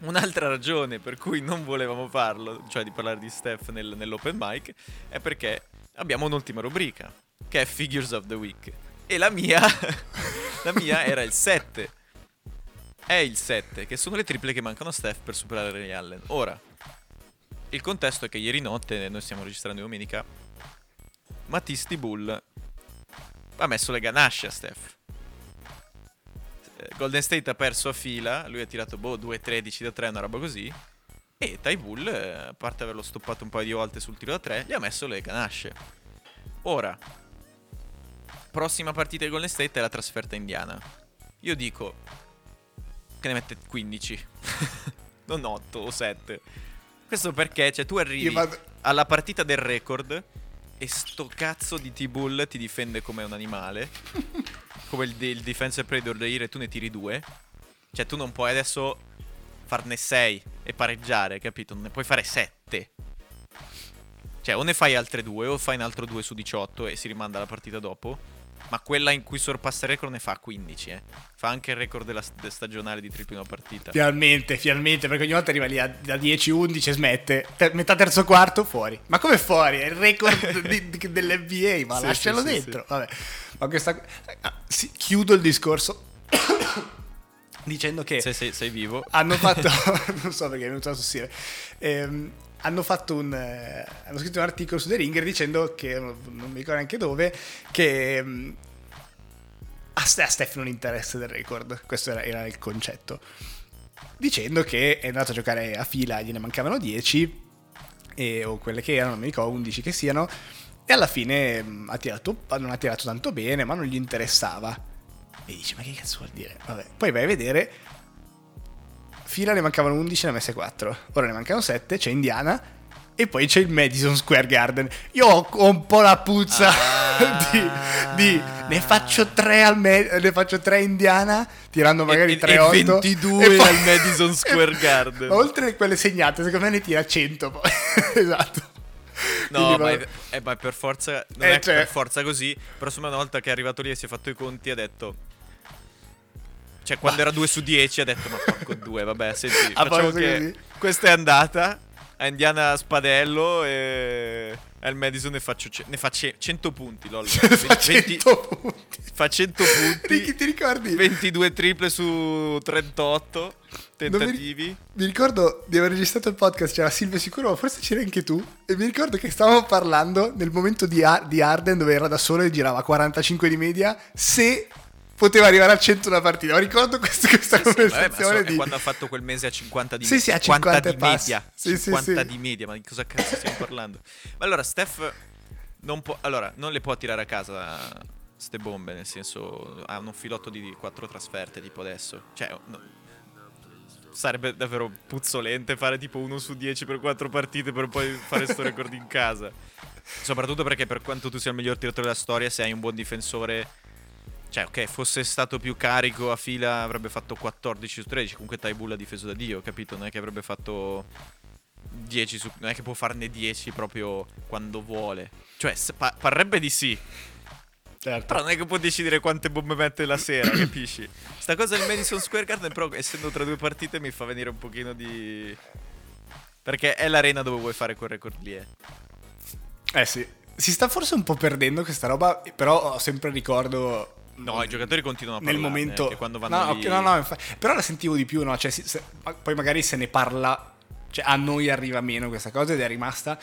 Un'altra ragione per cui non volevamo farlo, cioè di parlare di Steph nel- nell'open mic, è perché abbiamo un'ultima rubrica, che è Figures of the Week. E la mia la mia era il sette. È il sette, che sono le triple che mancano a Steph per superare Ray Allen. Ora, il contesto è che ieri notte, noi stiamo registrando di domenica, Matisse Thybulle ha messo le ganasce a Steph. Golden State ha perso a fila, lui ha tirato boh, due tredici da tre, una roba così, e Thybulle, a parte averlo stoppato un paio di volte sul tiro da tre, gli ha messo le ganasce. Ora, prossima partita di Golden State è la trasferta indiana. Io dico che ne mette quindici, non otto o sette. Questo perché, cioè tu arrivi alla partita del record e sto cazzo di Thybulle ti difende come un animale. Come il, il defensive player dei Ire, tu ne tiri due. Cioè tu non puoi adesso farne sei e pareggiare, capito? Non ne puoi fare sette. Cioè o ne fai altre due o fai un altro due su diciotto e si rimanda la partita dopo. Ma quella in cui sorpassa il record ne fa quindici, eh. Fa anche il record della st- stagionale di triple in una partita. Finalmente, finalmente, perché ogni volta arriva lì a, da dieci undici e smette. Ter- metà terzo quarto, fuori. Ma come fuori? È il record di, di, dell'N B A, ma sì, lascialo sì, dentro. Sì, sì. Vabbè. Ma questa... ah, sì, chiudo il discorso dicendo che se sei, sei vivo hanno fatto non so perché mi è venuto a tossire ehm, hanno fatto un eh, hanno scritto un articolo su The Ringer dicendo che non mi ricordo neanche dove che ehm, a Steph non interessa del record, questo era, era il concetto, dicendo che è andato a giocare a fila, gliene mancavano dieci e, o quelle che erano, non mi ricordo, undici che siano. E alla fine mh, ha tirato, non ha tirato tanto bene, ma non gli interessava. E dice, ma che cazzo vuol dire? Vabbè. Poi vai a vedere, fila ne mancavano undici, ne ha messe quattro. Ora ne mancano sette, c'è Indiana e poi c'è il Madison Square Garden. Io ho, ho un po' la puzza ah. di, di... Ne faccio tre al me- ne faccio tre Indiana, tirando magari tre otto. E, e ventidue e poi... al Madison Square Garden. Oltre a quelle segnate, secondo me ne tira cento poi. Esatto. No, ma è, è, ma è per forza. Non eh, è cioè... per forza così. Però insomma, una volta che è arrivato lì e si è fatto i conti, ha detto. Cioè, quando ma... era due su dieci, ha detto: ma porco due, vabbè, senti, facciamo che così. Questa è andata a Indiana Spadello e al Madison ne faccio ce... ne fa ce... cento punti, Lollo. fa cento punti. Fa cento punti. Ricky, ti ricordi? ventidue triple su trentotto tentativi. Mi... mi ricordo di aver registrato il podcast, c'era Silvio sicuro, ma forse c'era anche tu. E mi ricordo che stavamo parlando nel momento di, Ar- di Harden, dove era da solo e girava quarantacinque di media, se... poteva arrivare al centro una partita. Ma ricordo questa, questa sì, conversazione sì, di... quando ha fatto quel mese a cinquanta di media. Sì, sì, a cinquanta di media. Sì, cinquanta sì, di media, ma di cosa cazzo stiamo parlando? Ma allora, Steph non può... Allora, non le può tirare a casa ste bombe, nel senso... Ha un filotto di quattro trasferte, tipo adesso. Cioè, no, sarebbe davvero puzzolente fare tipo uno su dieci per quattro partite per poi fare sto record in casa. Soprattutto perché per quanto tu sia il miglior tiratore della storia, se hai un buon difensore... Cioè, ok, fosse stato più carico a fila avrebbe fatto quattordici su tredici. Comunque Thybulle ha difeso da Dio, capito? Non è che avrebbe fatto dieci su... Non è che può farne dieci proprio quando vuole. Cioè, pa- parrebbe di sì. Certo. Però non è che può decidere quante bombe mette la sera, capisci? Sta cosa del Madison Square Garden, però, essendo tra due partite, mi fa venire un pochino di... Perché è l'arena dove vuoi fare quel record lì, eh. Eh sì. Si sta forse un po' perdendo questa roba, però ho sempre ricordo... No, i giocatori continuano a parlarne nel momento che quando vanno no, lì... no, no, infa... però la sentivo di più, no? Cioè, si, se... poi magari se ne parla, cioè a noi arriva meno questa cosa ed è rimasta,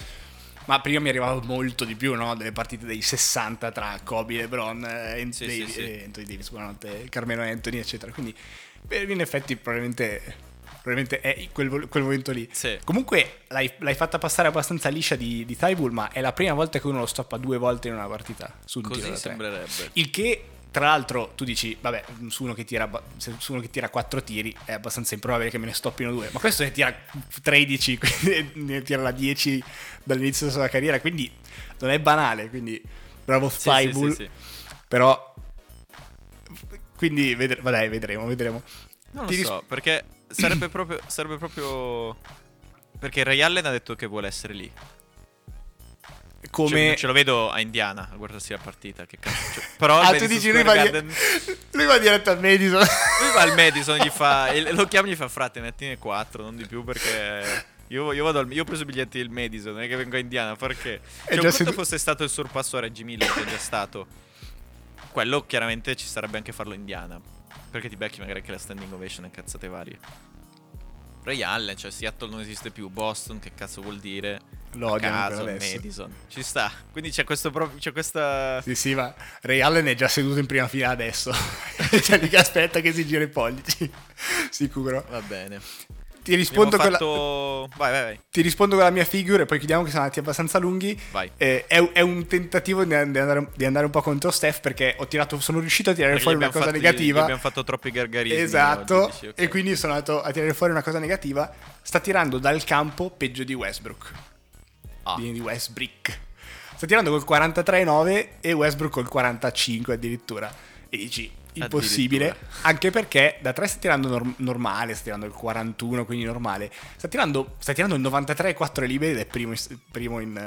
ma prima mi arrivava molto di più, no? Delle partite dei sessanta tra Kobe, LeBron, Ant- sì, Davis, sì, sì. Anthony Davis, buonanotte, Carmelo Anthony, eccetera. Quindi in effetti probabilmente probabilmente è quel, quel momento lì. Sì. Comunque l'hai, l'hai fatta passare abbastanza liscia di, di Thybulle, ma è la prima volta che uno lo stoppa due volte in una partita su un così tiro da tre. Sembrerebbe. Il che... Tra l'altro tu dici, vabbè, su uno che tira su uno che tira quattro tiri è abbastanza improbabile che me ne stoppino due, ma questo ne tira tredici, ne tira la dieci dall'inizio della sua carriera, quindi non è banale, quindi bravo Thybulle, sì, sì, sì, sì. Però quindi ved- vabbè, vedremo, vedremo. Non lo Ti so, ris- perché sarebbe proprio sarebbe proprio perché Ray Allen ha detto che vuole essere lì. Come cioè, ce lo vedo a Indiana a guardarsi la partita, che cazzo. Però ah, tu dici lui va, Garden... lui va diretto al Madison. Lui va al Madison, gli fa lo chiama, gli fa frate, mettine quattro, non di più, perché io, io vado al... io ho preso i biglietti del Madison, non è che vengo a Indiana, perché cioè, un conto se... fosse stato il sorpasso a Reggie Miller che è già stato. Quello chiaramente ci sarebbe anche farlo in Indiana, perché ti becchi magari anche la standing ovation e cazzate varie. Ray Allen, cioè Seattle non esiste più, Boston che cazzo vuol dire? L'odio caso, Madison ci sta, quindi c'è questo proprio, c'è questa sì sì, ma Ray Allen è già seduto in prima fila adesso cioè lì che aspetta che si gira i pollici sicuro. Va bene, ti rispondo abbiamo con fatto... la vai, vai, vai. Ti rispondo con la mia figure e poi chiudiamo, che sono andati abbastanza lunghi. Vai. Eh, è, è un tentativo di andare, di andare un po' contro Steph, perché ho tirato sono riuscito a tirare perché fuori una cosa fatti, negativa, abbiamo fatto troppi gargarismi, esatto, oggi, dici, okay. E quindi sono andato a tirare fuori una cosa negativa. Sta tirando dal campo peggio di Westbrook. Ah. Di Westbrook sta tirando col quarantatré virgola nove e Westbrook col quarantacinque addirittura, e dici impossibile, anche perché da tre sta tirando norm- normale, sta tirando il quarantuno, quindi normale, sta tirando, sta tirando il novantatré virgola quattro liberi ed è primo, primo in,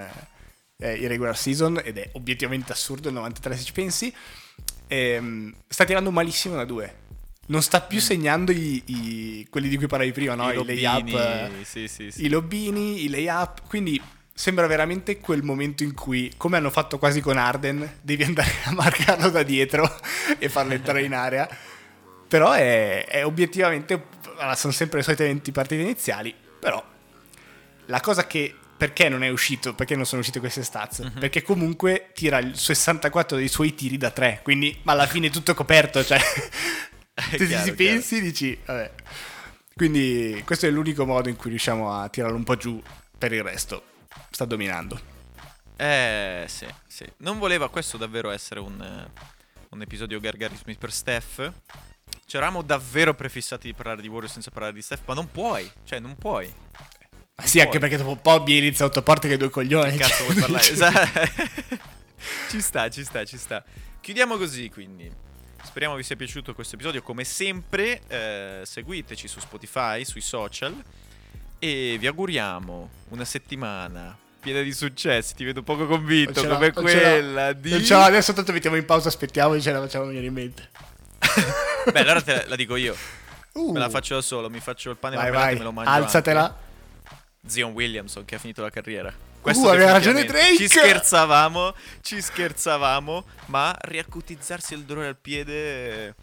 eh, in regular season, ed è obiettivamente assurdo il novantatré se ci pensi. Ehm, sta tirando malissimo da due, non sta più segnando i, i, quelli di cui parlavi prima, no? I, I layup, sì, sì, sì. I lobbini, i layup, quindi sembra veramente quel momento in cui, come hanno fatto quasi con Harden, devi andare a marcarlo da dietro e farlo entrare in area. Però è, è obiettivamente, sono sempre le solite venti partite iniziali, però la cosa che, perché non è uscito, perché non sono uscite queste stats? Uh-huh. Perché comunque tira il sessantaquattro dei suoi tiri da tre, quindi ma alla fine è tutto coperto, cioè se ti si pensi dici, vabbè. Quindi questo è l'unico modo in cui riusciamo a tirarlo un po' giù, per il resto sta dominando. Eh sì, sì. Non voleva questo davvero essere un, un episodio gargarismi per Steph. C'eravamo davvero prefissati di parlare di Warriors senza parlare di Steph, ma non puoi, cioè non puoi. Ma sì, puoi. Anche perché dopo Bobby inizia Otto Porter che due coglioni. Che cazzo vuoi parlare? Ci sta, ci sta, ci sta. Chiudiamo così, quindi. Speriamo vi sia piaciuto questo episodio, come sempre, eh, seguiteci su Spotify, sui social. E vi auguriamo una settimana piena di successi, ti vedo poco convinto c'era, come quella di... C'era, adesso tanto mettiamo in pausa, aspettiamo e ce la facciamo venire in mente. Beh, allora te la, la dico io. Uh. Me la faccio da solo, mi faccio il pane vai, marmellato vai. E me lo mangio. Alzatela. Anche. Zion Williamson, che ha finito la carriera. Questo uh, aveva ragione Drake. Ci scherzavamo, ci scherzavamo, ma riacutizzarsi il dolore al piede...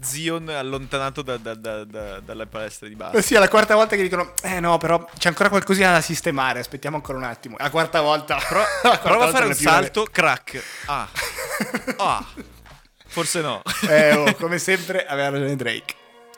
Zion allontanato da, da, da, da, dalla palestra di basket. Sì, è la quarta volta che dicono eh no, però c'è ancora qualcosina da sistemare, aspettiamo ancora un attimo. La quarta volta Pro- la quarta prova volta a fare un salto, vero. Crack ah. ah Forse no eh, oh, come sempre aveva ragione Drake.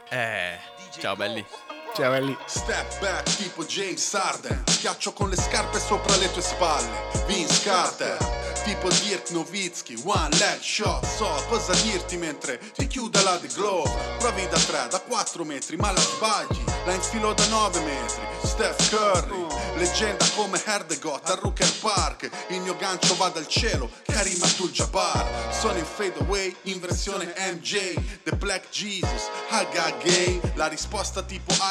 Eh Ciao belli Ciao belli Step back tipo James Harden, schiaccio con le scarpe sopra le tue spalle. Vince Carter tipo Dirk Nowitzki, one leg shot. So cosa dirti mentre ti chiuda la The Globe. Provi da tre, da quattro metri, ma la sbagli. La infilo da nove metri. Steph Curry, leggenda come Herdegot a Rooker Park. Il mio gancio va dal cielo, Karim Abdul-Jabbar. Sono in fade away, in versione M J. The Black Jesus, Haga Gay. La risposta tipo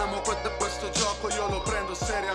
Amo questo gioco, io lo prendo seriamente.